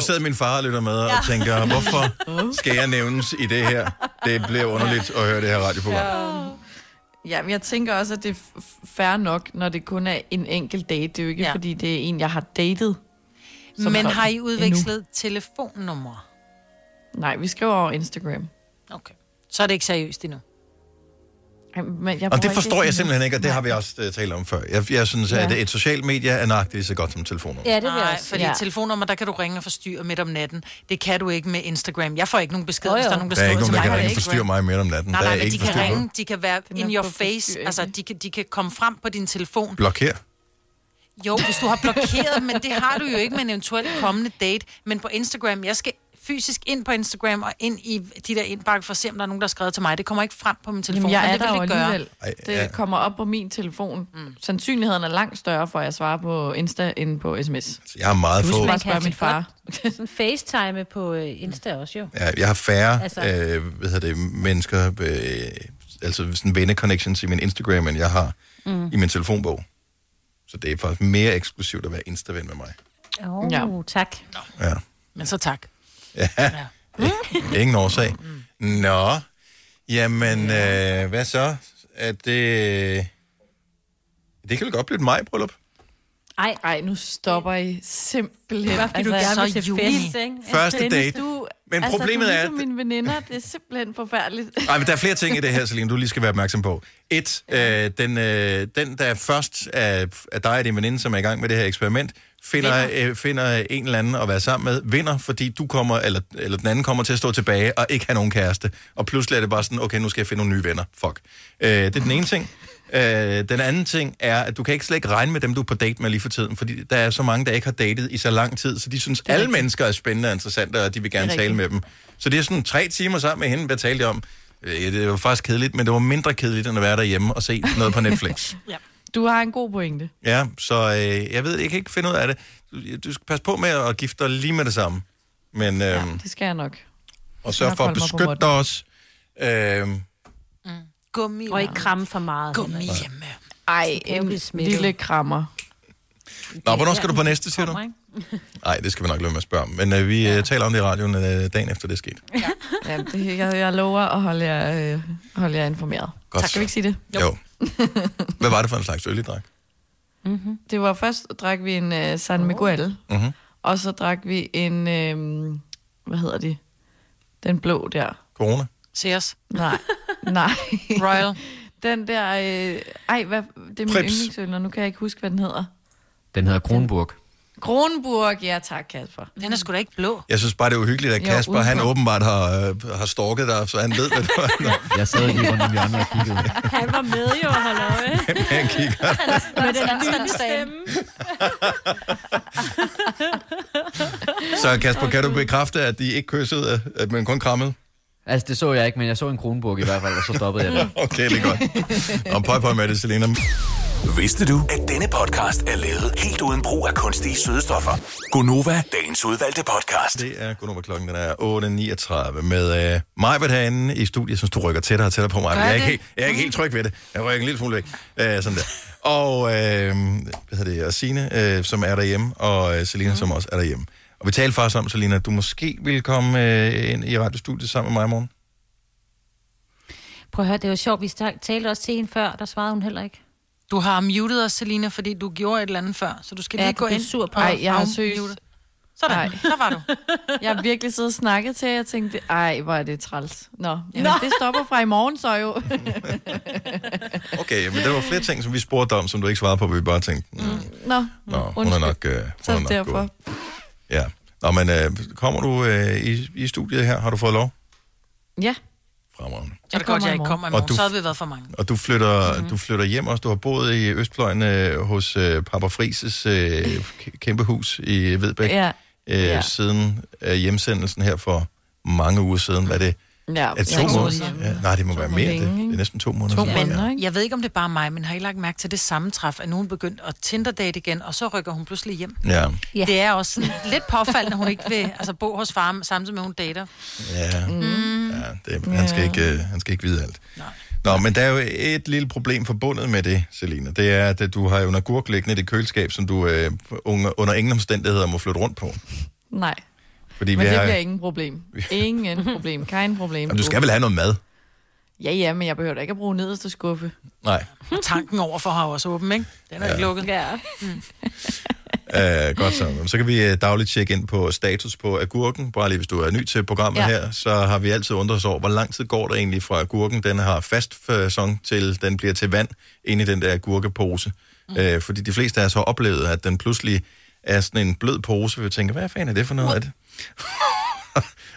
sidder min far og lytter med og tænker, hvorfor skal jeg nævnes i det her? Det bliver underligt at høre det her radioprogram. Ja, men jeg tænker også, at det er fair nok, når det kun er en enkelt date. Det er jo ikke, fordi det er en, jeg har datet. Men har I udvekslet telefonnumre? Nej, vi skriver over Instagram. Okay. Så er det ikke seriøst endnu. Men og det forstår jeg simpelthen ikke, og det har vi også talt om før. Jeg synes, at et socialt medie er nøjagtigt så godt som telefonnummer. Ja, det vil jeg. Fordi telefonnummer, der kan du ringe og forstyrre midt om natten. Det kan du ikke med Instagram. Jeg får ikke nogen besked, hvis der er nogen, der skriver til mig. Der er ikke nogen, der kan ringe og forstyrre mig midt om natten. Nej, men de kan ringe, de kan være in your face. Altså, de kan komme frem på din telefon. Blokér. Jo, hvis du har blokeret, men det har du jo ikke med en eventuelt kommende date. Men på Instagram, jeg skal fysisk ind på Instagram og ind i de der indbakke for at se, om der er nogen, der har skrevet til mig. Det kommer ikke frem på min telefon. Jamen, jeg er det der alligevel. Det kommer op på min telefon. Sandsynligheden er langt større for, at jeg svarer på Insta end på sms. Jeg har meget få. Man kan min far. Sådan FaceTime på Insta også jo. Ja, jeg har færre mennesker, altså sådan venne-connections i min Instagram, end jeg har i min telefonbog. Så det er faktisk mere eksklusivt at være Insta-ven med mig. Tak. Ja. Men så tak. Ja. Ingen årsag. Nå, jamen, hvad så? At det... Det kan jo godt blive et maj-bryllup. Ej, nu stopper I simpelthen. Hvorfor du gerne vil til fest, ikke? Første date. Men problemet er... Altså, mine veninder, det er simpelthen forfærdeligt. Ej, men der er flere ting i det her, Celine, du lige skal være opmærksom på. Et, den der først af dig og din veninde, som er i gang med det her eksperiment, finder en eller anden at være sammen med, vinder, fordi du kommer, eller den anden kommer til at stå tilbage og ikke have nogen kæreste. Og pludselig er det bare sådan, okay, nu skal jeg finde nogle nye venner. Fuck. Det er den ene ting. Den anden ting er, at du kan ikke slet ikke regne med dem, du er på date med lige for tiden, fordi der er så mange, der ikke har datet i så lang tid, så de synes, alle mennesker er spændende og interessante, og de vil gerne tale med dem. Så det er sådan 3 timer sammen med hende, hvad talte jeg om? Det var faktisk kedeligt, men det var mindre kedeligt, end at være derhjemme og se noget på Netflix. Ja. Du har en god pointe. Ja, så jeg ved, jeg kan ikke finde ud af det. Du skal passe på med at gifte dig lige med det samme. Men, ja, det skal jeg nok. Og sørg for at beskytte dig også. Gummi. Og ikke kramme for meget. Gummi hjemme. Ej, lille krammer. Nå, hvornår skal du på næste, siger du? Nej, det skal vi nok lade med at spørge om. Men vi taler om det i radioen dagen efter, det er sket. Ja, det, jeg lover at holde jer informeret. Godt. Tak, kan vi ikke sige det? Jo. Hvad var det for en slags øl, I drak? Mm-hmm. Det var først, drak vi en San Miguel, og så drak vi en, hvad hedder de? Den blå der. Corona? Sears? Nej. Royal? Den der, det er min yndlingsøl, og nu kan jeg ikke huske, hvad den hedder. Den hedder Kronenburg. Kronenburg, ja tak, Kasper. Den er sgu da ikke blå. Jeg synes bare, det er uhyggeligt, at Kasper, han åbenbart har stalket dig, så han ved, hvad det var. Jeg sad lige rundt om hjørnet og kiggede. Han var med jo, halløj. Han kigger. Med den anden stemme. Så Kasper, kan du bekræfte, at de ikke kyssede, at man kun krammede? Altså, det så jeg ikke, men jeg så en Kronenburg i hvert fald, og så stoppede jeg der. Okay, det er godt. Og pøj med det, Celina. Vidste du, at denne podcast er lavet helt uden brug af kunstige sødestoffer? GoNova, dagens udvalgte podcast. Det er GoNova, klokken den er 8.39 med Mai-Britt herinde i studiet. Som du rykker tættere og tættere på mig. Jeg er ikke helt tryg ved det. Jeg rykker en lille smule væk. Sådan der. Og Signe, som er derhjemme, og Celina, som også er derhjemme. Og vi talte faktisk om, Celina, at du måske ville komme ind i radiostudiet sammen med mig i morgen. Prøv at høre, det var sjovt. Vi talte også til hende før, der svarede hun heller ikke. Du har muted os, Celina, fordi du gjorde et eller andet før, så du skal lige gå ind. Sur på jeg har muted. Sådan, der var du. Jeg har virkelig siddet og snakket til, og jeg tænkte, hvor er det træls. Nå. Det stopper fra i morgen så jo. Okay, men der var flere ting, som vi spurgte om, som du ikke svarede på, vi bare tænkte. Hun er nok god. Ja. Nå, men kommer du i studiet her? Har du fået lov? Ja. Fremragende. Så er det godt, jeg ikke kommer i morgen. Så havde vi været for mange. Og du flytter, hjem også. Du har boet i Østfløjen hos Papa Frises kæmpe hus i Vedbæk. Ja. Siden hjemsendelsen her for mange uger siden. Var det? Ja, det 2 måneder. Ja, nej, det må være mere. Det er næsten 2 måneder. 2 måneder, ikke? Jeg ved ikke, om det er bare mig, men har I lagt mærke til det sammentræf, at nogen begyndt at Tinder-date igen, og så rykker hun pludselig hjem? Ja. Det er også lidt påfaldende, at hun ikke vil bo hos far, samtidig med, hun dater. Ja, han skal ikke vide alt. Nej. Nå, men der er jo et lille problem forbundet med det, Celina. Det er, at du har jo en agurk liggende i det køleskab, som du under ingen omstændigheder må flytte rundt på. Nej, fordi men vi det har... bliver ingen problem. Ingen problem, kein problem. Jamen, du skal vel have noget mad? Ja, men jeg behøver da ikke at bruge nederste skuffe. Nej. Tanken overfor har også åben, ikke? Den er ikke lukket. Ja. Godt sammen. Så kan vi dagligt tjekke ind på status på agurken. Bare lige hvis du er ny til programmet her, så har vi altid undret os over, hvor lang tid går der egentlig fra agurken, den har fast sæson, til den bliver til vand inde i den der agurkepose. Fordi de fleste af os har oplevet, at den pludselig er sådan en blød pose, hvor vi tænker, hvad fanden er det for noget af det?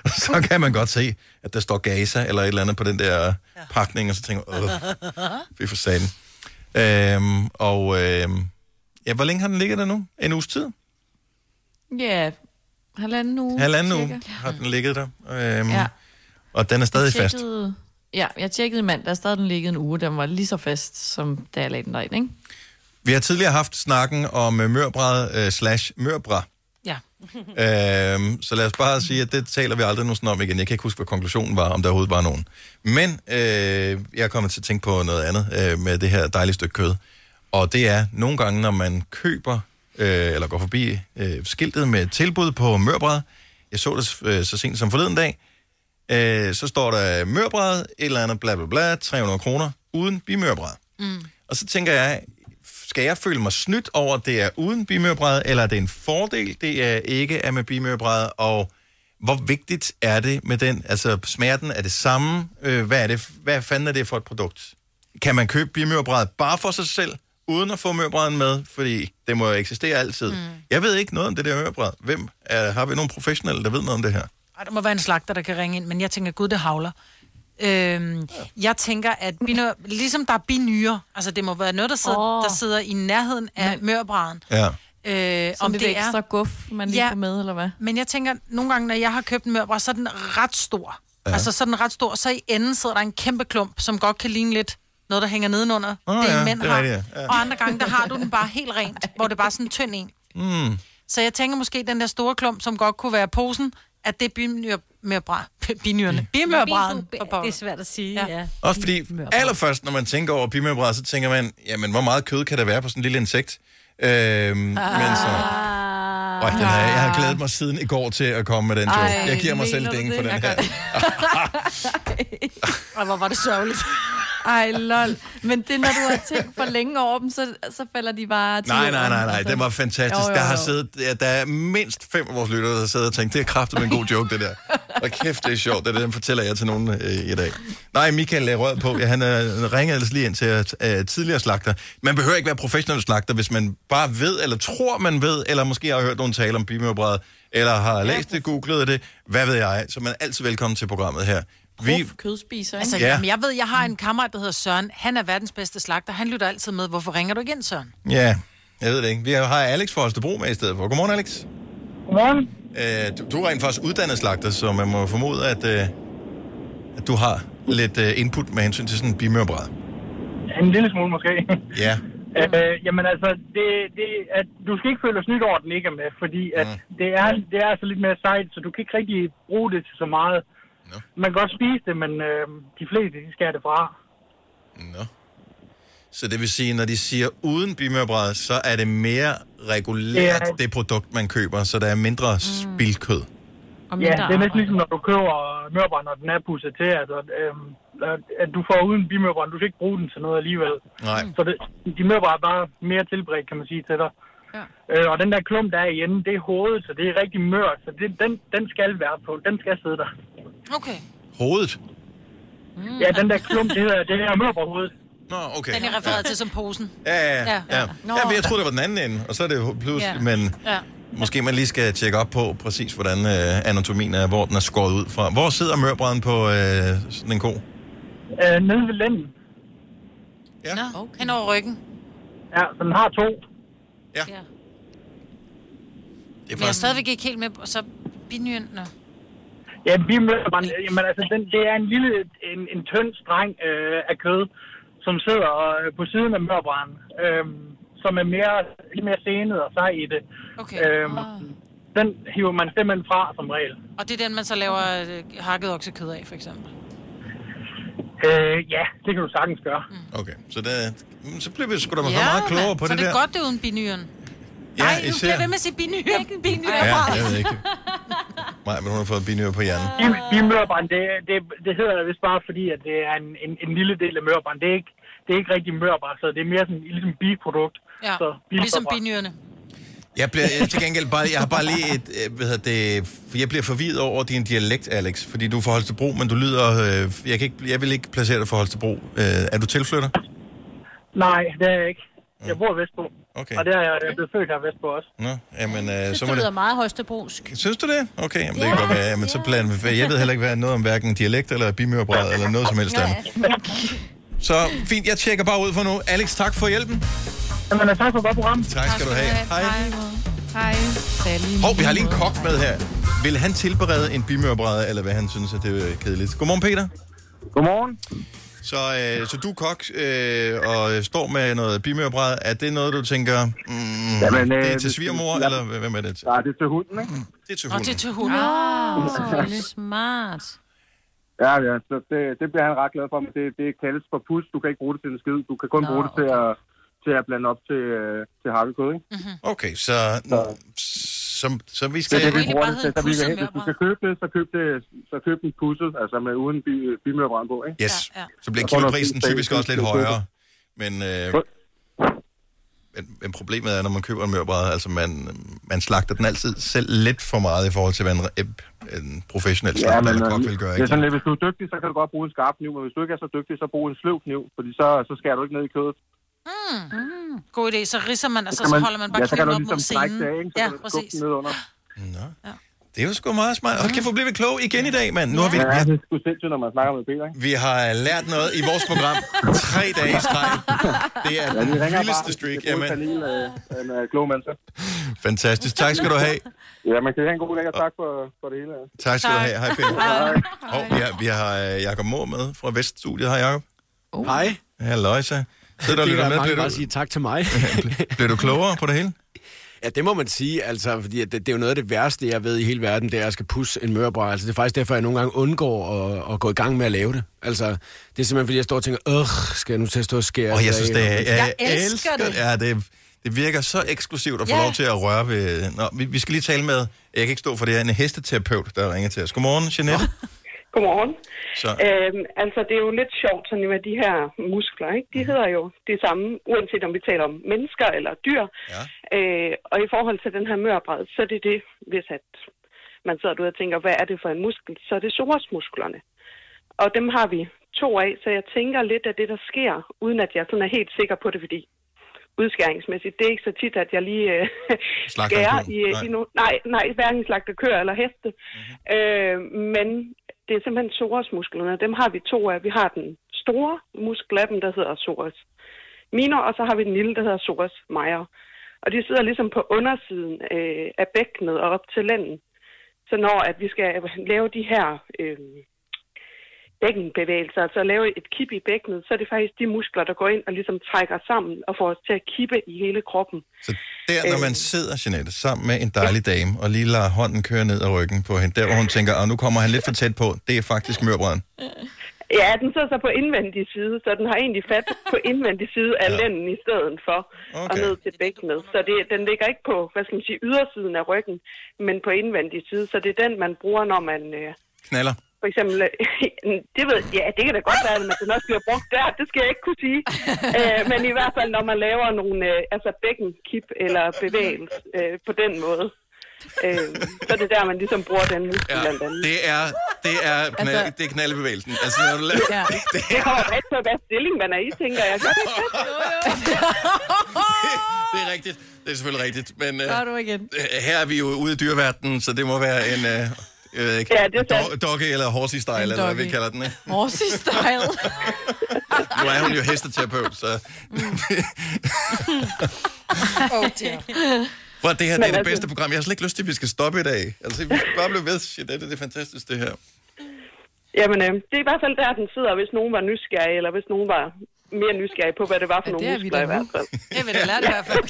Så kan man godt se, at der står Gaza eller et eller andet på den der pakning, og så tænker vi for satan. Ja, hvor længe har den ligget der nu? En uges tid? Ja, halvanden uge. Halvanden uge har den ligget der. Og den er stadig fast. Ja, jeg tjekkede i mandag, stadig den ligget en uge. Den var lige så fast, som da jeg lagde den derind, ikke? Vi har tidligere haft snakken om mørbræd slash mørbræd. Ja. Så lad os bare sige, at det taler vi aldrig nogensinde om igen. Jeg kan ikke huske, hvad konklusionen var, om der overhovedet var nogen. Men jeg er kommet til at tænke på noget andet med det her dejlige stykke kød. Og det er nogle gange, når man køber eller går forbi skiltet med tilbud på mørbræd. Jeg så det så sent som forleden dag. Så står der mørbræd, et eller andet bla bla bla, 300 kroner uden bimørbræd. Og så tænker jeg, skal jeg føle mig snydt over, at det er uden bimørbræd, eller er det en fordel, det er ikke er med bimørbræd, og hvor vigtigt er det med den? Altså smerten er det samme. Hvad fanden er det for et produkt? Kan man købe bimørbræd bare for sig selv, uden at få mørbræden med, fordi det må jo eksistere altid. Jeg ved ikke noget om det der mørbræd. Har vi nogen professionelle, der ved noget om det her? Ej, der må være en slagter, der kan ringe ind, men jeg tænker, gud, det havler. Jeg tænker, at ligesom der er binyrer, altså det må være noget, der sidder, der sidder i nærheden af mørbræden. Ja. Om det er ekstra guf, man lige får med, eller hvad? Men jeg tænker, nogle gange, når jeg har købt en mørbræd, så er den ret stor. Ja. Altså så er den ret stor, så i enden sidder der en kæmpe klump, som godt kan ligne lidt noget, der hænger nedenunder, mænd har. Og andre gange, der har du den bare helt rent, hvor det bare er sådan en tynd en. Så jeg tænker måske, den der store klump, som godt kunne være posen, at det er bimørbræden. Det er svært at sige, Også fordi allerførst, når man tænker over bimørbræd, så tænker man, jamen, hvor meget kød kan der være på sådan en lille insekt? Jeg har glædet mig siden i går til at komme med den joke. Jeg giver mig selv dænge for den her. Og hvor var det sørgeligt. Ej, lol. Men det, når du har tænkt for længe over dem, så falder de bare til. Nej, det var fantastisk. Jo. Der er mindst 5 af vores lyttere, der sidder og tænker, det er kraftigt en god joke, det der. Og kæft, det er sjovt. Det er det, den fortæller jeg til nogen i dag. Nej, Michael lagde røret på. Ja, han ringede ellers lige ind til tidligere slagter. Man behøver ikke være professionel slagter, hvis man bare ved, eller tror, man ved, eller måske har hørt nogen tale om bimørbræd, eller har læst det, googlet det. Hvad ved jeg? Så man er altid velkommen til programmet her. Kødspiser, altså, jeg ved, jeg har en kammerat, der hedder Søren. Han er verdens bedste slagter. Han lytter altid med. Hvorfor ringer du ikke ind, Søren? Ja, jeg ved det ikke. Vi har Alex fra Holstebro med i stedet for. Godmorgen, Alex. Godmorgen. Du er rent faktisk uddannet slagter, så man må formode, at du har lidt input med hensyn til sådan en bimørbræd. En lille smule måske. Ja. Jamen altså, at du skal ikke føle dig snydt over, at den ikke er med, fordi at det er altså lidt mere sejt, så du kan ikke rigtig bruge det til så meget. No. Man kan godt spise det, men de fleste, de skærer det fra. Nå. No. Så det vil sige, når de siger uden bimørbræd, så er det mere regulært, det produkt, man køber, så der er mindre spildkød. Ja, det er næsten ligesom, når du køber mørbræd, når den er pusset til. Altså, at du får uden bimørbræd, du skal ikke bruge den til noget alligevel. Nej. Så de mørbræd er bare mere tilberedt, kan man sige, til dig. Ja. Og den der klump, der er i enden, det er hovedet, så det er rigtig mørkt. Så den skal være på. Den skal sidde der. Okay. Hovedet? Ja, den der klump, det er mørbrødhovedet. Nå, okay. Den er refereret til som posen. Ja. Ja, jeg troede, det var den anden ende, og så er det pludselig, men måske man lige skal tjekke op på præcis, hvordan anatomien er, hvor den er skåret ud fra. Hvor sidder mørbræden på sådan en ko? Nede ved lænden. Ja. Nå, okay. Hen over ryggen. Ja, så den har 2. Ja. Men jeg er stadigvæk ikke helt med, så binyen, ja, bimørbræden, jamen altså, det er en tynd streng af kød, som sidder på siden af mørbræden, som er lidt mere senet og sej i det. Okay. Den hiver man simpelthen fra som regel. Og det er den, man så laver hakket oksekød af, for eksempel? Ja, det kan du sagtens gøre. Mm. Okay, så bliver vi sgu da meget klogere på det der. Så det er godt, det er uden binyren. Ja, nej, du bliver ved med at sige binyren. Ja, jeg ved ikke. Nej, men hun har fået binyre på hjernen. Mørbrand, det hedder det vist bare fordi, at det er en lille del af mørbrand. Det er ikke rigtig mørbrand, så det er mere sådan ligesom biprodukt. Ja, så ligesom binyrene. Jeg bliver til gengæld jeg bliver forvirret over din dialekt, Alex, fordi du er fra Holstebro, men du lyder jeg vil ikke placere dig for Holstebro. Er du tilflytter? Nej, det er jeg ikke. Jeg bor vestpå. Okay. Og der er jeg blevet født her vestpå også. Nå, jamen synes, så må det lyder meget holstebrosk. Synes du det? Okay, jamen det kan godt være. Så planen jeg ved heller ikke hvad noget om hverken dialekt eller bimørbrød eller noget som helst andet. Så fint, jeg tjekker bare ud for nu. Alex, tak for hjælpen. Jamen, tak for godt program. Tak skal du have. Hej. Hej. Vi har lige en kok med her. Vil han tilberede en bimørbræde, eller hvad han synes, at det er kedeligt? Godmorgen, Peter. Godmorgen. Så du er kok, og står med noget bimørbræde. Er det noget, du tænker, det er til svigermor, eller hvem er det til? Nej, det er til hunden, ikke? Det er til hunden. Og det er til hunden. Det er smart. Ja, så det bliver han ret glad for, men det kaldes for pus. Du kan ikke bruge det til en skid. Du kan kun bruge det til at blande op til hakkekød, ikke? Mm-hmm. Okay, så vi skal... Hvis du skal købe det, så køb den pusset, altså med uden bimørbrand på, ikke? Yes, så bliver kiloprisen typisk også lidt højere, men problemet er, når man køber en mørbrad, altså man slagter den altid selv lidt for meget i forhold til, hvad en professionel slagter eller kok vil gøre. Det er sådan lidt, hvis du er dygtig, så kan du godt bruge en skarp kniv, men hvis du ikke er så dygtig, så brug en sløv kniv, fordi så skærer du ikke ned i kødet. God idé, så ridser man, og så holder man bare kniven op mod scenen. Ja, præcis. Det er jo sgu meget smart. Og kan få blive klog igen i dag, mand. Nu har vi det sgu sindssygt, når man snakker med Peter, ikke? Vi har lært noget i vores program. 3 dage i streg. Det er den vildeste streak. Jamen. Fantastisk. Tak skal du have. Ja, man kan have en god dag, og tak for det hele. Tak skal du have. Hej, Peter. Vi har Jacob Mohr med fra Veststudiet. Hej, Jacob. Hej. Halløjsa. Det er mange bare at sige tak til mig. Bliver du klogere på det hele? Ja, det må man sige, altså, fordi det er jo noget af det værste, jeg ved i hele verden, det er, at jeg skal pusse en mørbrad. Altså, det er faktisk derfor, jeg nogle gange undgår at gå i gang med at lave det. Altså, det er simpelthen, fordi jeg står og tænker, skal jeg nu til at stå og skære? Jeg synes, jeg elsker det. Ja, det virker så eksklusivt at få lov til at røre ved... Nå, vi skal lige tale med, jeg kan ikke stå for det her, en hesteterapeut, der ringer til os. Godmorgen, Jeanette. Godmorgen. Altså, det er jo lidt sjovt sådan med de her muskler, ikke? De hedder jo det samme, uanset om vi taler om mennesker eller dyr. Ja. Og i forhold til den her mørbrad, så er det, hvis at man sidder derude og tænker, hvad er det for en muskel? Så er det psoasmusklerne. Og dem har vi 2 af, så jeg tænker lidt af det, der sker, uden at jeg sådan er helt sikker på det, fordi udskæringsmæssigt, det er ikke så tit, at jeg lige skærer i nogen... Nej, hverken slagter køer eller heste. Mm-hmm. Men... Det er simpelthen psoasmusklerne. Dem har vi 2 af. Vi har den store muskel af dem, der hedder psoas minor, og så har vi den lille, der hedder psoas major. Og de sidder ligesom på undersiden af bækkenet og op til lænden. Så når at vi skal lave de her bækkenbevægelser, altså lave et kip i bækkenet, så er det faktisk de muskler, der går ind og ligesom trækker sammen og får os til at kippe i hele kroppen. Så der, når man sidder, Jeanette, sammen med en dejlig dame, og lige lader hånden køre ned ad ryggen på hende, der hvor hun tænker, nu kommer han lidt for tæt på, det er faktisk mørbrøden. Ja, den sidder så på indvendig side, så den har egentlig fat på indvendig side af lænden i stedet for og ned til bækkenet. Så den ligger ikke på, hvad skal man sige, ydersiden af ryggen, men på indvendig side, så det er den, man bruger, når man... knaller. For eksempel, det kan da godt være, at den også bliver brugt der. Det skal jeg ikke kunne sige. Men i hvert fald, når man laver nogle bækkenkip eller bevægelse på den måde, så er det der, man ligesom bruger den muskel blandt andet. Det er knaldebevægelsen. Altså, når du laver, det kommer ret på, hvad stilling man er i, tænker jeg. Det er rigtigt. Det er selvfølgelig rigtigt. Men her er vi jo ude i dyreverdenen, så det må være en... doggy eller horsey-style, eller hvad vi kalder den, ikke? Horsey-style. Nu er hun jo hesteterapeut, så... For det her, det er det bedste program. Jeg har slet ikke lyst til, at vi skal stoppe i dag. Altså, vi skal bare blive ved. Shit, det er fantastisk, det her. Jamen, det er i hvert fald der, den sidder, hvis nogen var nysgerrig, eller hvis nogen var... mere nysgerrig på, hvad det var for nogle muskler i hvert fald. Det vil det lade i hvert fald.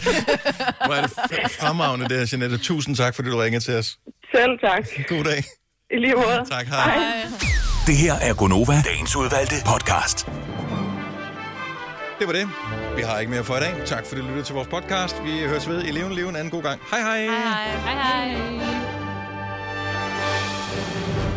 Hvor er det fremragende det her, Jeanette. Tusind tak, fordi du ringede til os. Selv tak. God dag. I lige måde. Tak, hej. Det her er GoNova, dagens udvalgte podcast. Det var det. Vi har ikke mere for i dag. Tak fordi du lyttede til vores podcast. Vi høres ved i levende anden god gang. Hej hej. Hej hej. Hej hej.